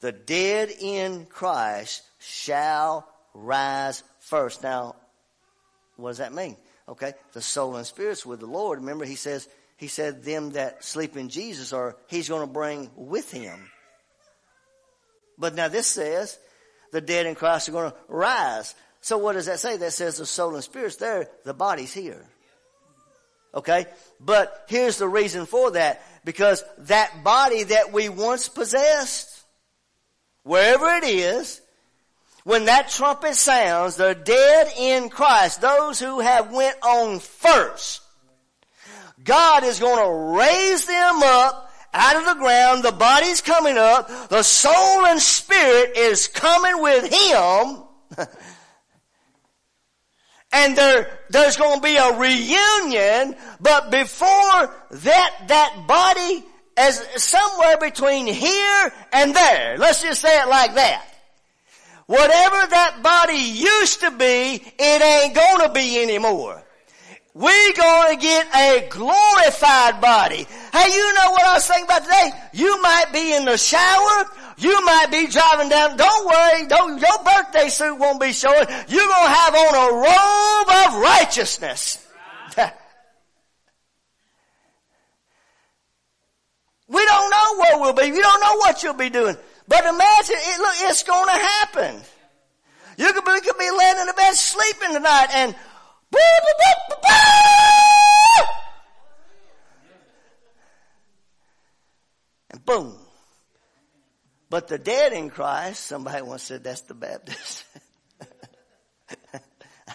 The dead in Christ shall rise first. Now, what does that mean? Okay, the soul and spirit's with the Lord. Remember, he said them that sleep in Jesus he's going to bring with him. But now this says the dead in Christ are going to rise. So what does that say? That says the soul and spirit's there, the body's here. Okay, but here's the reason for that. Because that body that we once possessed, wherever it is, when that trumpet sounds, the dead in Christ, those who have went on first, God is going to raise them up out of the ground. The body's coming up. The soul and spirit is coming with him. And there's going to be a reunion. But before that body, as somewhere between here and there, let's just say it like that, whatever that body used to be, it ain't going to be anymore. We're going to get a glorified body. Hey, you know what I was thinking about today? You might be in the shower. You might be driving down. Don't worry. Your birthday suit won't be showing. You're going to have on a robe of righteousness. We don't know where we'll be. We don't know what you'll be doing. But imagine, it's going to happen. You could be laying in the bed sleeping tonight and boop, boop, boop, boop, and boom. But the dead in Christ, somebody once said that's the Baptist.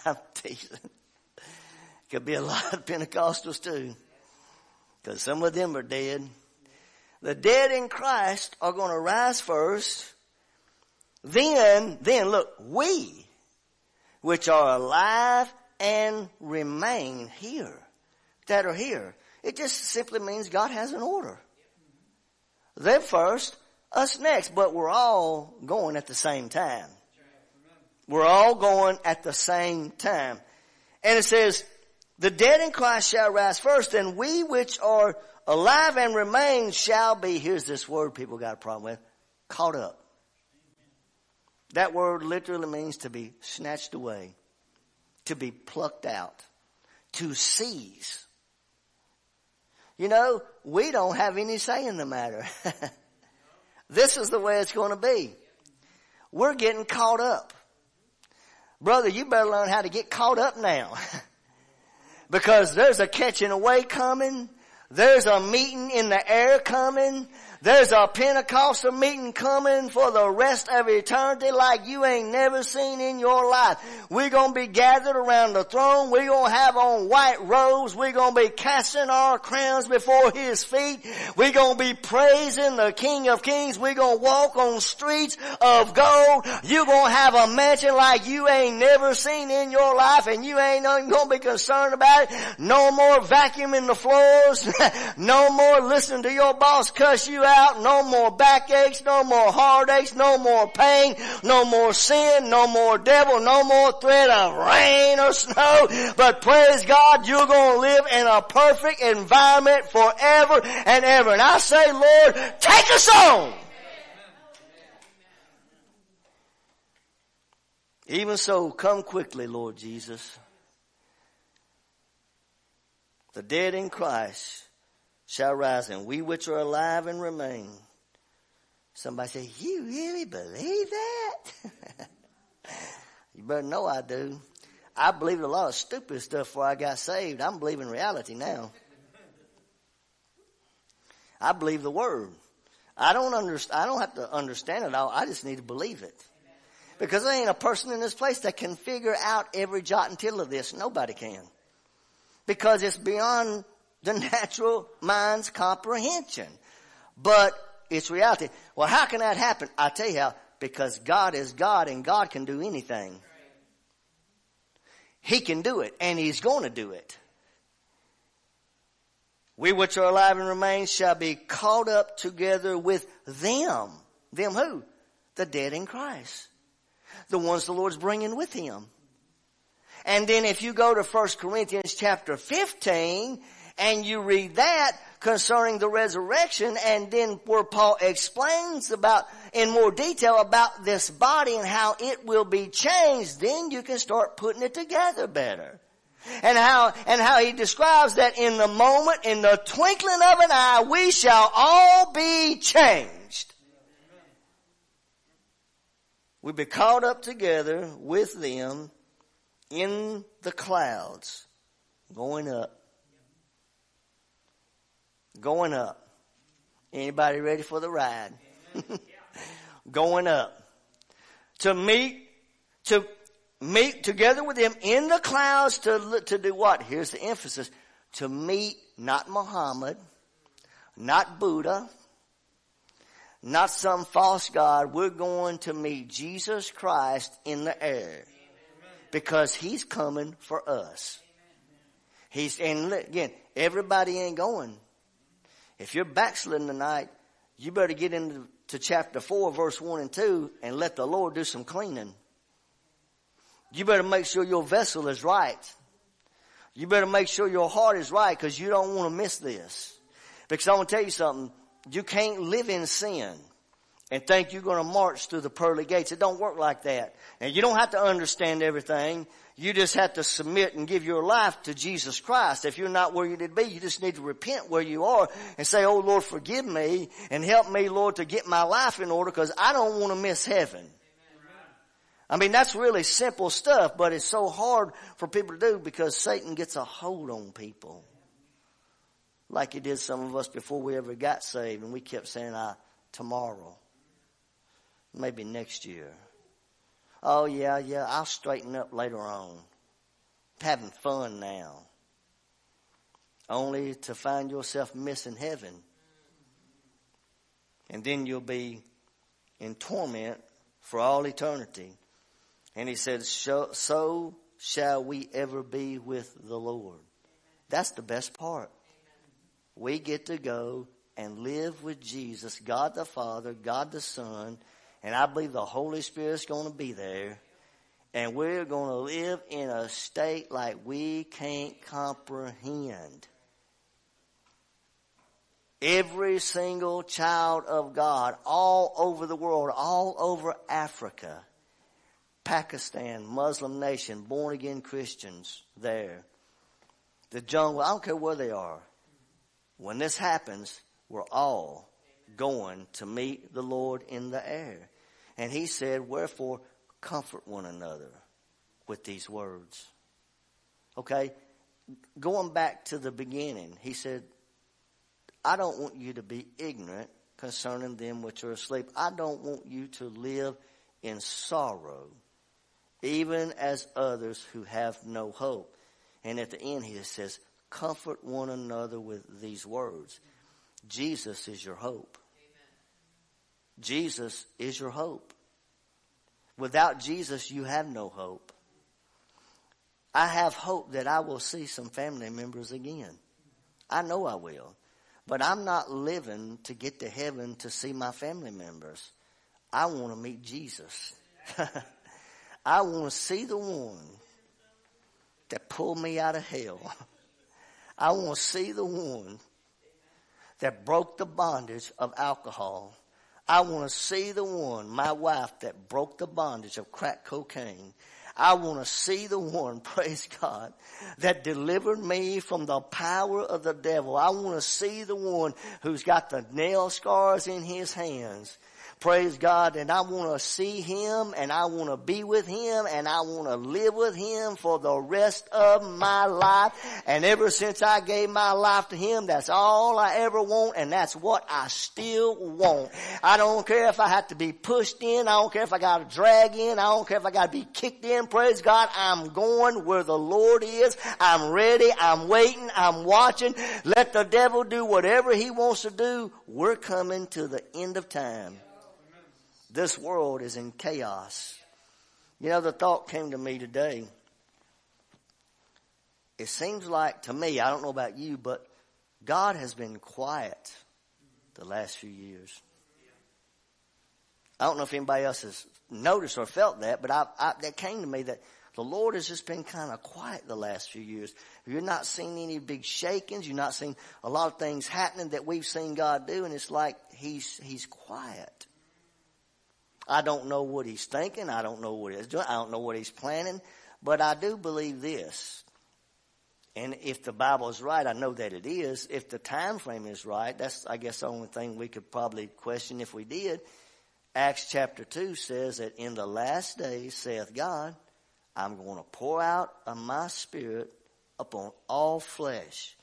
I'm teasing. Could be a lot of Pentecostals too, because some of them are dead. The dead in Christ are going to rise first. Then look, we, which are alive and remain here, that are here. It just simply means God has an order. They're first, us next, but we're all going at the same time. We're all going at the same time. And it says, the dead in Christ shall rise first, and we which are alive and remain shall be, here's this word people got a problem with, caught up. That word literally means to be snatched away, to be plucked out, to seize. You know, we don't have any say in the matter. This is the way it's going to be. We're getting caught up. Brother, you better learn how to get caught up now. Because there's a catching away coming. There's a meeting in the air coming. There's a Pentecostal meeting coming for the rest of eternity like you ain't never seen in your life. We're going to be gathered around the throne. We're going to have on white robes. We're going to be casting our crowns before his feet. We're going to be praising the King of Kings. We're going to walk on streets of gold. You're going to have a mansion like you ain't never seen in your life, and you ain't going to be concerned about it. No more vacuuming the floors. No more listening to your boss cuss you out. No more backaches, no more heartaches, no more pain, no more sin, no more devil, no more threat of rain or snow. But praise God, you're going to live in a perfect environment forever and ever. And I say, Lord, take us on. Amen. Even so, come quickly, Lord Jesus. The dead in Christ shall rise, and we which are alive and remain. Somebody say, you really believe that? You better know I do. I believed a lot of stupid stuff before I got saved. I'm believing reality now. I believe the word. I don't have to understand it all. I just need to believe it. Because there ain't a person in this place that can figure out every jot and tittle of this. Nobody can. Because it's beyond the natural mind's comprehension. But it's reality. Well, how can that happen? I tell you how. Because God is God, and God can do anything. He can do it, and he's going to do it. We which are alive and remain shall be caught up together with them. Them who? The dead in Christ. The ones the Lord's bringing with him. And then if you go to 1 Corinthians chapter 15... and you read that concerning the resurrection, and then where Paul explains about in more detail about this body and how it will be changed, then you can start putting it together better. And how he describes that in the moment, in the twinkling of an eye, we shall all be changed. We'll be caught up together with them in the clouds, going up. Anybody ready for the ride? Going up to meet together with him in the clouds to do what? Here's the emphasis. To meet not Muhammad, not Buddha, not some false god. We're going to meet Jesus Christ in the air. Because he's coming for us. He's, and again, everybody ain't going. If you're backsliding tonight, you better get into chapter 4, verse 1 and 2 and let the Lord do some cleaning. You better make sure your vessel is right. You better make sure your heart is right, because you don't want to miss this. Because I want to tell you something. You can't live in sin and think you're going to march through the pearly gates. It don't work like that. And you don't have to understand everything. You just have to submit and give your life to Jesus Christ. If you're not where you need to be, you just need to repent where you are and say, oh, Lord, forgive me and help me, Lord, to get my life in order, because I don't want to miss heaven. I mean, that's really simple stuff, but it's so hard for people to do because Satan gets a hold on people. Like he did some of us before we ever got saved, and we kept saying, tomorrow, maybe next year. Oh, yeah, I'll straighten up later on. I'm having fun now. Only to find yourself missing heaven. And then you'll be in torment for all eternity. And he said, so shall we ever be with the Lord. That's the best part. We get to go and live with Jesus, God the Father, God the Son, and I believe the Holy Spirit's going to be there. And we're going to live in a state like we can't comprehend. Every single child of God all over the world, all over Africa, Pakistan, Muslim nation, born-again Christians there. The jungle, I don't care where they are. When this happens, we're all going to meet the Lord in the air. And he said, wherefore, comfort one another with these words. Okay, going back to the beginning, he said, I don't want you to be ignorant concerning them which are asleep. I don't want you to live in sorrow, even as others who have no hope. And at the end, he says, comfort one another with these words. Jesus is your hope. Amen. Jesus is your hope. Without Jesus, you have no hope. I have hope that I will see some family members again. I know I will. But I'm not living to get to heaven to see my family members. I want to meet Jesus. I want to see the one that pulled me out of hell. I want to see the one that broke the bondage of alcohol. I want to see the one, my wife, that broke the bondage of crack cocaine. I want to see the one, praise God, that delivered me from the power of the devil. I want to see the one who's got the nail scars in his hands. Praise God, and I want to see him, and I want to be with him, and I want to live with him for the rest of my life. And ever since I gave my life to him, that's all I ever want, and that's what I still want. I don't care if I have to be pushed in. I don't care if I got to drag in. I don't care if I got to be kicked in. Praise God, I'm going where the Lord is. I'm ready. I'm waiting. I'm watching. Let the devil do whatever he wants to do. We're coming to the end of time. This world is in chaos. You know, the thought came to me today. It seems like to me, I don't know about you, but God has been quiet the last few years. I don't know if anybody else has noticed or felt that, but that came to me that The Lord has just been kind of quiet the last few years. You're not seeing any big shakings. You're not seeing a lot of things happening that we've seen God do, and it's like he's quiet. I don't know what he's thinking. I don't know what he's doing. I don't know what he's planning. But I do believe this. And if the Bible is right, I know that it is. If the time frame is right, that's, I guess, the only thing we could probably question if we did. Acts chapter 2 says that in the last days, saith God, I'm going to pour out of my spirit upon all flesh.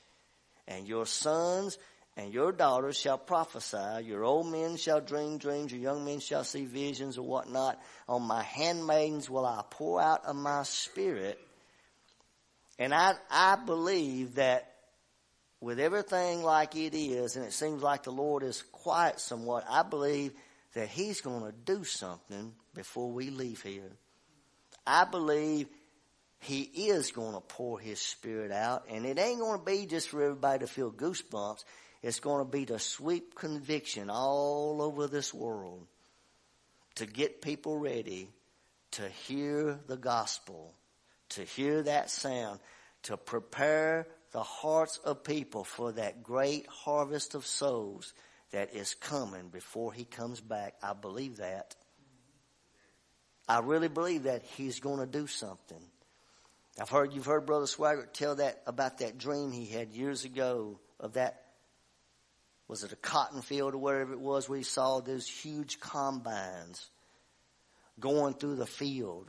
And your sons and your daughters shall prophesy, your old men shall dream dreams, your young men shall see visions or whatnot. On my handmaidens will I pour out of my spirit. And I believe that with everything like it is, and it seems like the Lord is quiet somewhat, I believe that he's going to do something before we leave here. I believe he is going to pour his spirit out, and it ain't going to be just for everybody to feel goosebumps. It's going to be to sweep conviction all over this world, to get people ready to hear the gospel, to hear that sound, to prepare the hearts of people for that great harvest of souls that is coming before he comes back. I believe that. I really believe that he's going to do something. You've heard Brother Swaggart tell that about that dream he had years ago of that, was it a cotton field or wherever it was, where he saw those huge combines going through the field.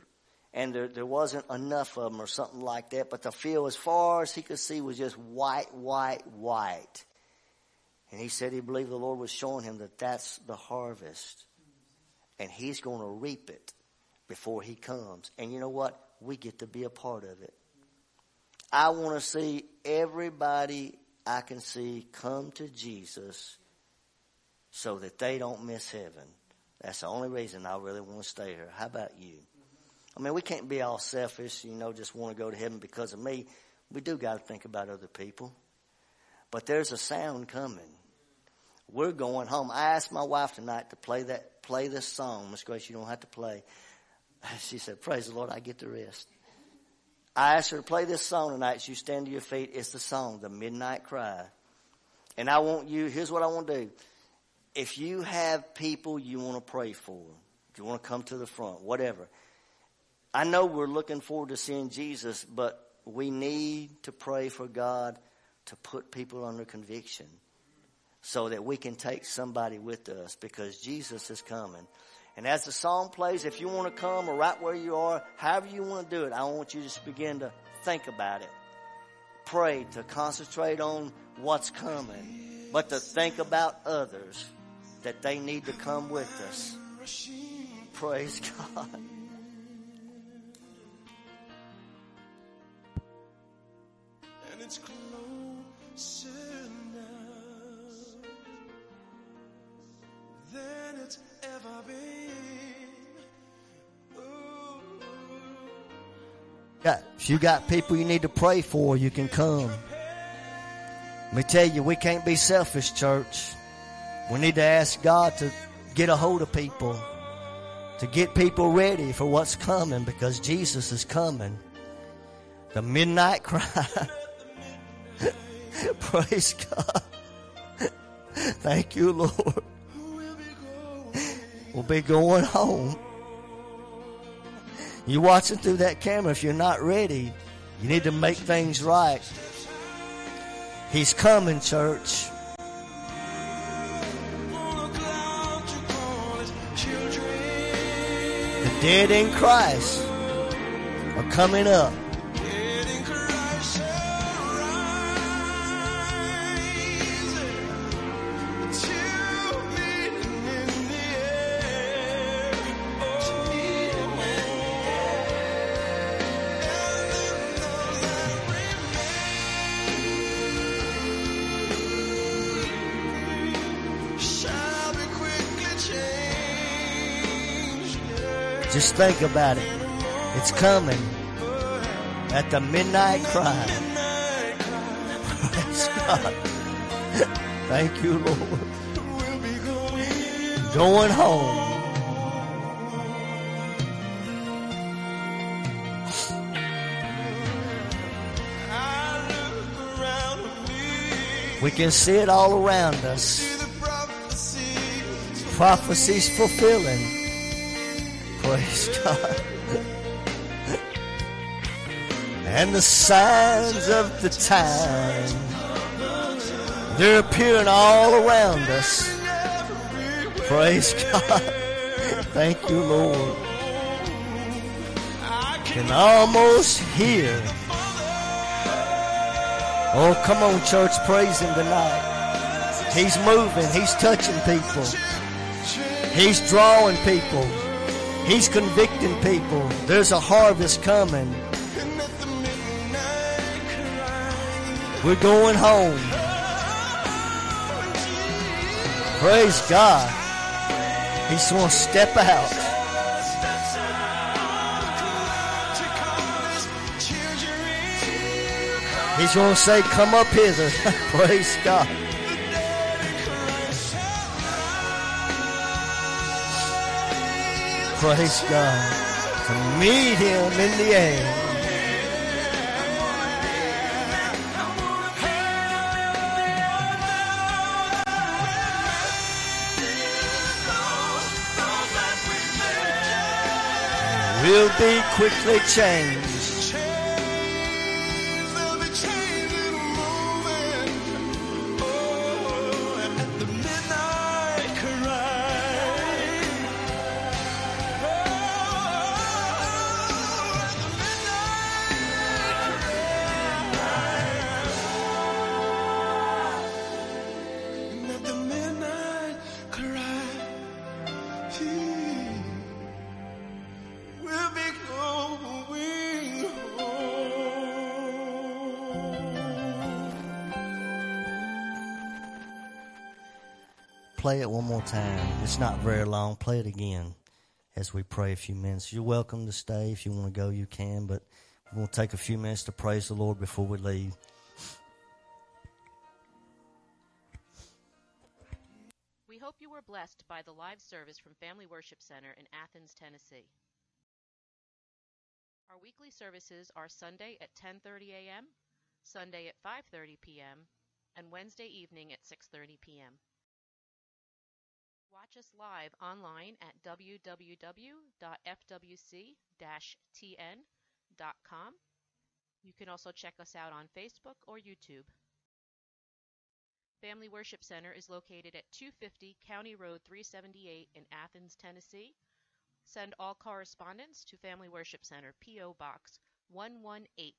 And there wasn't enough of them or something like that, but the field as far as he could see was just white, white, white. And he said he believed the Lord was showing him that that's the harvest. And he's going to reap it before he comes. And you know what? We get to be a part of it. I want to see everybody I can see come to Jesus so that they don't miss heaven. That's the only reason I really want to stay here. How about you? I mean, we can't be all selfish, just want to go to heaven because of me. We do got to think about other people. But there's a sound coming. We're going home. I asked my wife tonight to play this song. Miss Grace, you don't have to play. She said, praise the Lord, I get the rest. I asked her to play this song tonight. As you stand to your feet, it's the song, The Midnight Cry. And I want you, here's what I want to do. If you have people you want to pray for, you want to come to the front, whatever. I know we're looking forward to seeing Jesus, but we need to pray for God to put people under conviction so that we can take somebody with us, because Jesus is coming. And as the song plays, if you want to come or right where you are, however you want to do it, I want you to just begin to think about it. Pray to concentrate on what's coming, but to think about others, that they need to come with us. Praise God. And it's closer now than it's ever been. Ooh. If you got people you need to pray for, you can come. Let me tell you, we can't be selfish, church. We need to ask God to get a hold of people, to get people ready for what's coming, because Jesus is coming. The midnight cry. Praise God. Thank you, Lord. We'll be going home. You're watching through that camera. If you're not ready, you need to make things right. He's coming, church. The dead in Christ are coming up. Just think about it. It's coming at the midnight cry. Praise God. Thank you, Lord. Going home. We can see it all around us. Prophecies fulfilling. Praise God. And the signs of the time, they're appearing all around us. Praise God. Thank you, Lord. Can almost hear. Oh, come on, church. Praise Him tonight. He's moving. He's touching people. He's drawing people. He's convicting people. There's a harvest coming. We're going home. Praise God. He's going to step out. He's going to say, come up hither. Praise God. Praise God. To meet Him in the air. We'll be quickly changed. At the midnight cry. At the midnight cry. Play it one more time. It's not very long. Play it again as we pray a few minutes. You're welcome to stay. If you want to go, you can, but we're going to take a few minutes to praise the Lord before we leave. We hope you were blessed by the live service from Family Worship Center in Athens, Tennessee. Our weekly services are Sunday at 10:30 a.m., Sunday at 5:30 p.m., and Wednesday evening at 6:30 p.m. Watch us live online at www.fwc-tn.com. You can also check us out on Facebook or YouTube. Family Worship Center is located at 250 County Road 378 in Athens, Tennessee. Send all correspondence to Family Worship Center, P.O. Box 118,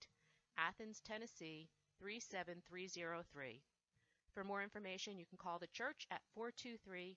Athens, Tennessee 37303. For more information, you can call the church at 423-744-0774.